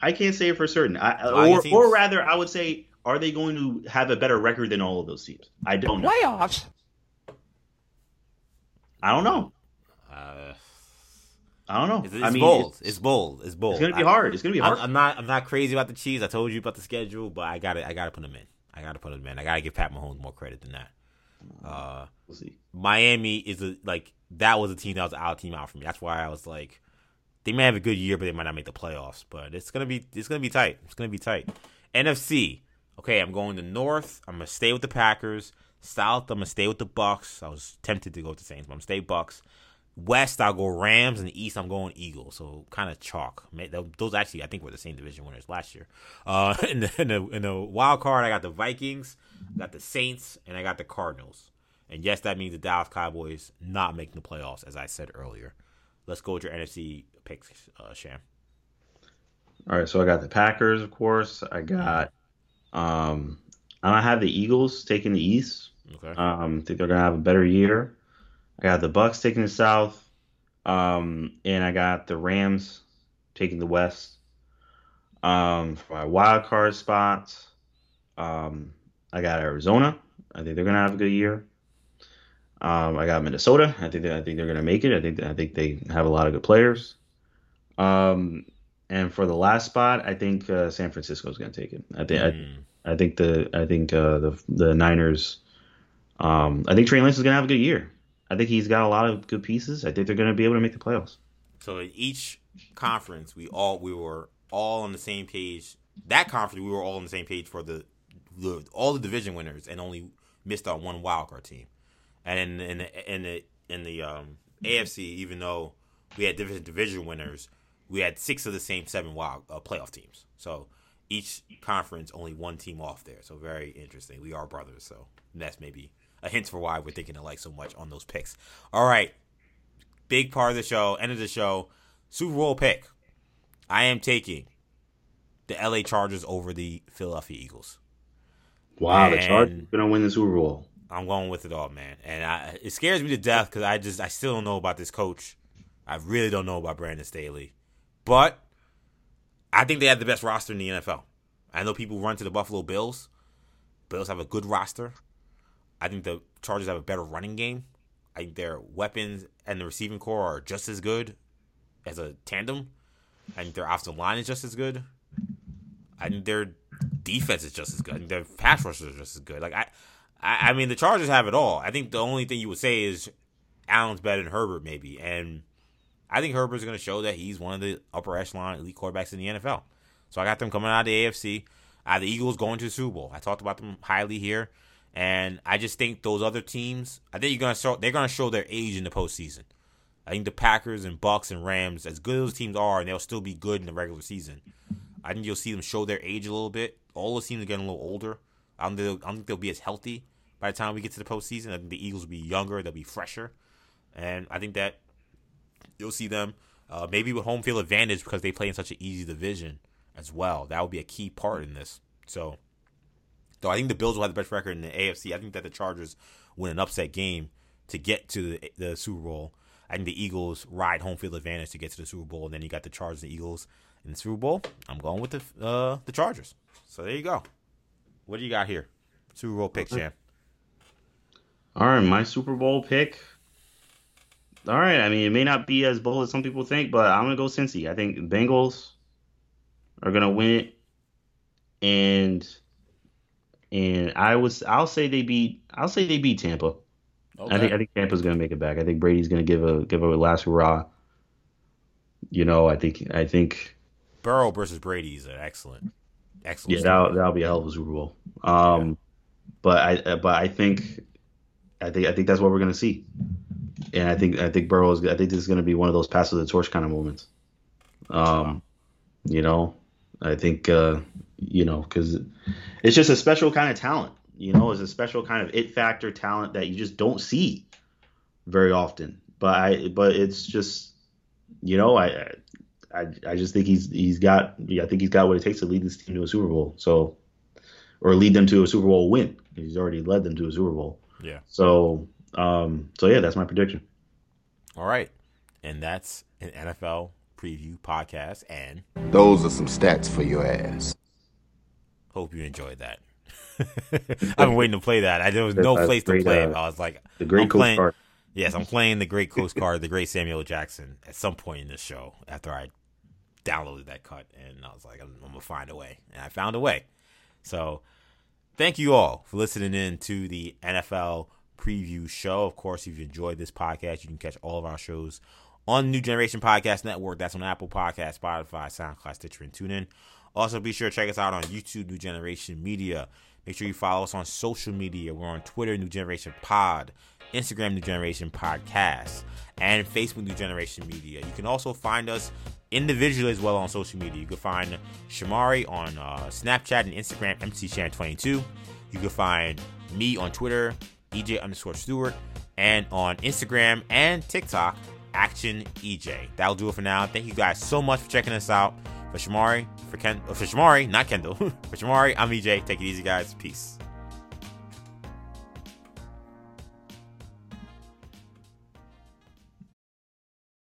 Or rather, I would say, are they going to have a better record than all of those teams? I don't know. Playoffs? I don't know. It's bold. It's gonna be hard. It's gonna be hard. I'm not crazy about the Chiefs. I told you about the schedule, but I gotta put them in. I gotta give Pat Mahomes more credit than that. We'll see. Miami is that was a team that was an out team out for me. That's why I was like, they may have a good year, but they might not make the playoffs. But it's gonna be tight. NFC. Okay, I'm going to North. I'm gonna stay with the Packers. South, I'm gonna stay with the Bucks. I was tempted to go with the Saints, but I'm gonna stay Bucks. West, I'll go Rams, and East, I'm going Eagles. So kind of chalk. Those actually, I think, were the same division winners last year. In the wild card, I got the Vikings, I got the Saints, and I got the Cardinals. And yes, that means the Dallas Cowboys not making the playoffs, as I said earlier. Let's go with your NFC picks, Sham. All right, so I got the Packers, of course. I got I don't have the Eagles taking the East. Okay. I think they're gonna have a better year. I got the Bucks taking the South, and I got the Rams taking the West. For my wild card spots, I got Arizona. I think they're gonna have a good year. I got Minnesota. I think they're gonna make it. I think they have a lot of good players. And for the last spot, I think San Francisco is gonna take it. I think the Niners. I think Trey Lance is gonna have a good year. I think he's got a lot of good pieces. I think they're going to be able to make the playoffs. So in each conference, we were all on the same page. That conference, we were all on the same page for the all the division winners, and only missed on one wildcard team. And in the AFC, even though we had different division winners, we had six of the same seven playoff teams. So each conference, only one team off there. So very interesting. We are brothers, so that's maybe a hint for why we're thinking alike so much on those picks. All right. Big part of the show, end of the show, Super Bowl pick. I am taking the LA Chargers over the Philadelphia Eagles. Wow, and the Chargers are going to win the Super Bowl. I'm going with it all, man. And it scares me to death because I still don't know about this coach. I really don't know about Brandon Staley. But I think they have the best roster in the NFL. I know people run to the Buffalo Bills. Bills have a good roster. I think the Chargers have a better running game. I think their weapons and the receiving core are just as good as a tandem. I think their offensive line is just as good. I think their defense is just as good. I think their pass rushers are just as good. Like I mean, the Chargers have it all. I think the only thing you would say is Allen's better than Herbert, maybe. And I think Herbert's going to show that he's one of the upper echelon elite quarterbacks in the NFL. So I got them coming out of the AFC. I have the Eagles going to the Super Bowl. I talked about them highly here. And I just think those other teams, I think they're gonna show their age in the postseason. I think the Packers and Bucks and Rams, as good as those teams are, and they'll still be good in the regular season, I think you'll see them show their age a little bit. All those teams are getting a little older. I don't think they'll be as healthy by the time we get to the postseason. I think the Eagles will be younger, they'll be fresher, and I think that you'll see them maybe with home field advantage because they play in such an easy division as well. That would be a key part in this. So I think the Bills will have the best record in the AFC. I think that the Chargers win an upset game to get to the Super Bowl. I think the Eagles ride home field advantage to get to the Super Bowl, and then you got the Chargers and the Eagles in the Super Bowl. I'm going with the Chargers. So there you go. What do you got here? Super Bowl pick, champ. All right, my Super Bowl pick. All right, I mean, it may not be as bold as some people think, but I'm going to go Cincy. I think Bengals are going to win it, and I'll say they beat Tampa. Okay. I think Tampa's gonna make it back. I think Brady's gonna give a last hurrah. You know, I think Burrow versus Brady is an excellent. Yeah, that'll be a hell of a Super Bowl. But I think that's what we're gonna see. And I think Burrow is. I think this is going to be one of those pass of the torch kind of moments. I think because it's just a special kind of talent. It's a special kind of it factor talent that you just don't see very often. But it's just I just think he's got what it takes to lead this team to a Super Bowl. So, or lead them to a Super Bowl win. He's already led them to a Super Bowl. Yeah. So yeah, that's my prediction. All right, and that's an NFL preview podcast, and those are some stats for your ass. Hope you enjoyed that. I've been waiting to play that. There was no place to play it. I was like, the great Coast Guard. Yes, I'm playing the great Coast Guard, the great Samuel Jackson, at some point in the show after I downloaded that cut, and I was like, I'm gonna find a way, and I found a way. So, thank you all for listening in to the NFL preview show. Of course, if you enjoyed this podcast, you can catch all of our shows on the New Generation Podcast Network. That's on Apple Podcasts, Spotify, SoundCloud, Stitcher, and TuneIn. Also, be sure to check us out on YouTube, New Generation Media. Make sure you follow us on social media. We're on Twitter, New Generation Pod, Instagram, New Generation Podcast, and Facebook, New Generation Media. You can also find us individually as well on social media. You can find Shamari on Snapchat and Instagram, MCShan22. You can find me on Twitter, EJ_Stewart, and on Instagram and TikTok, ActionEJ. That'll do it for now. Thank you guys so much for checking us out. For Shamari, I'm EJ. Take it easy, guys. Peace.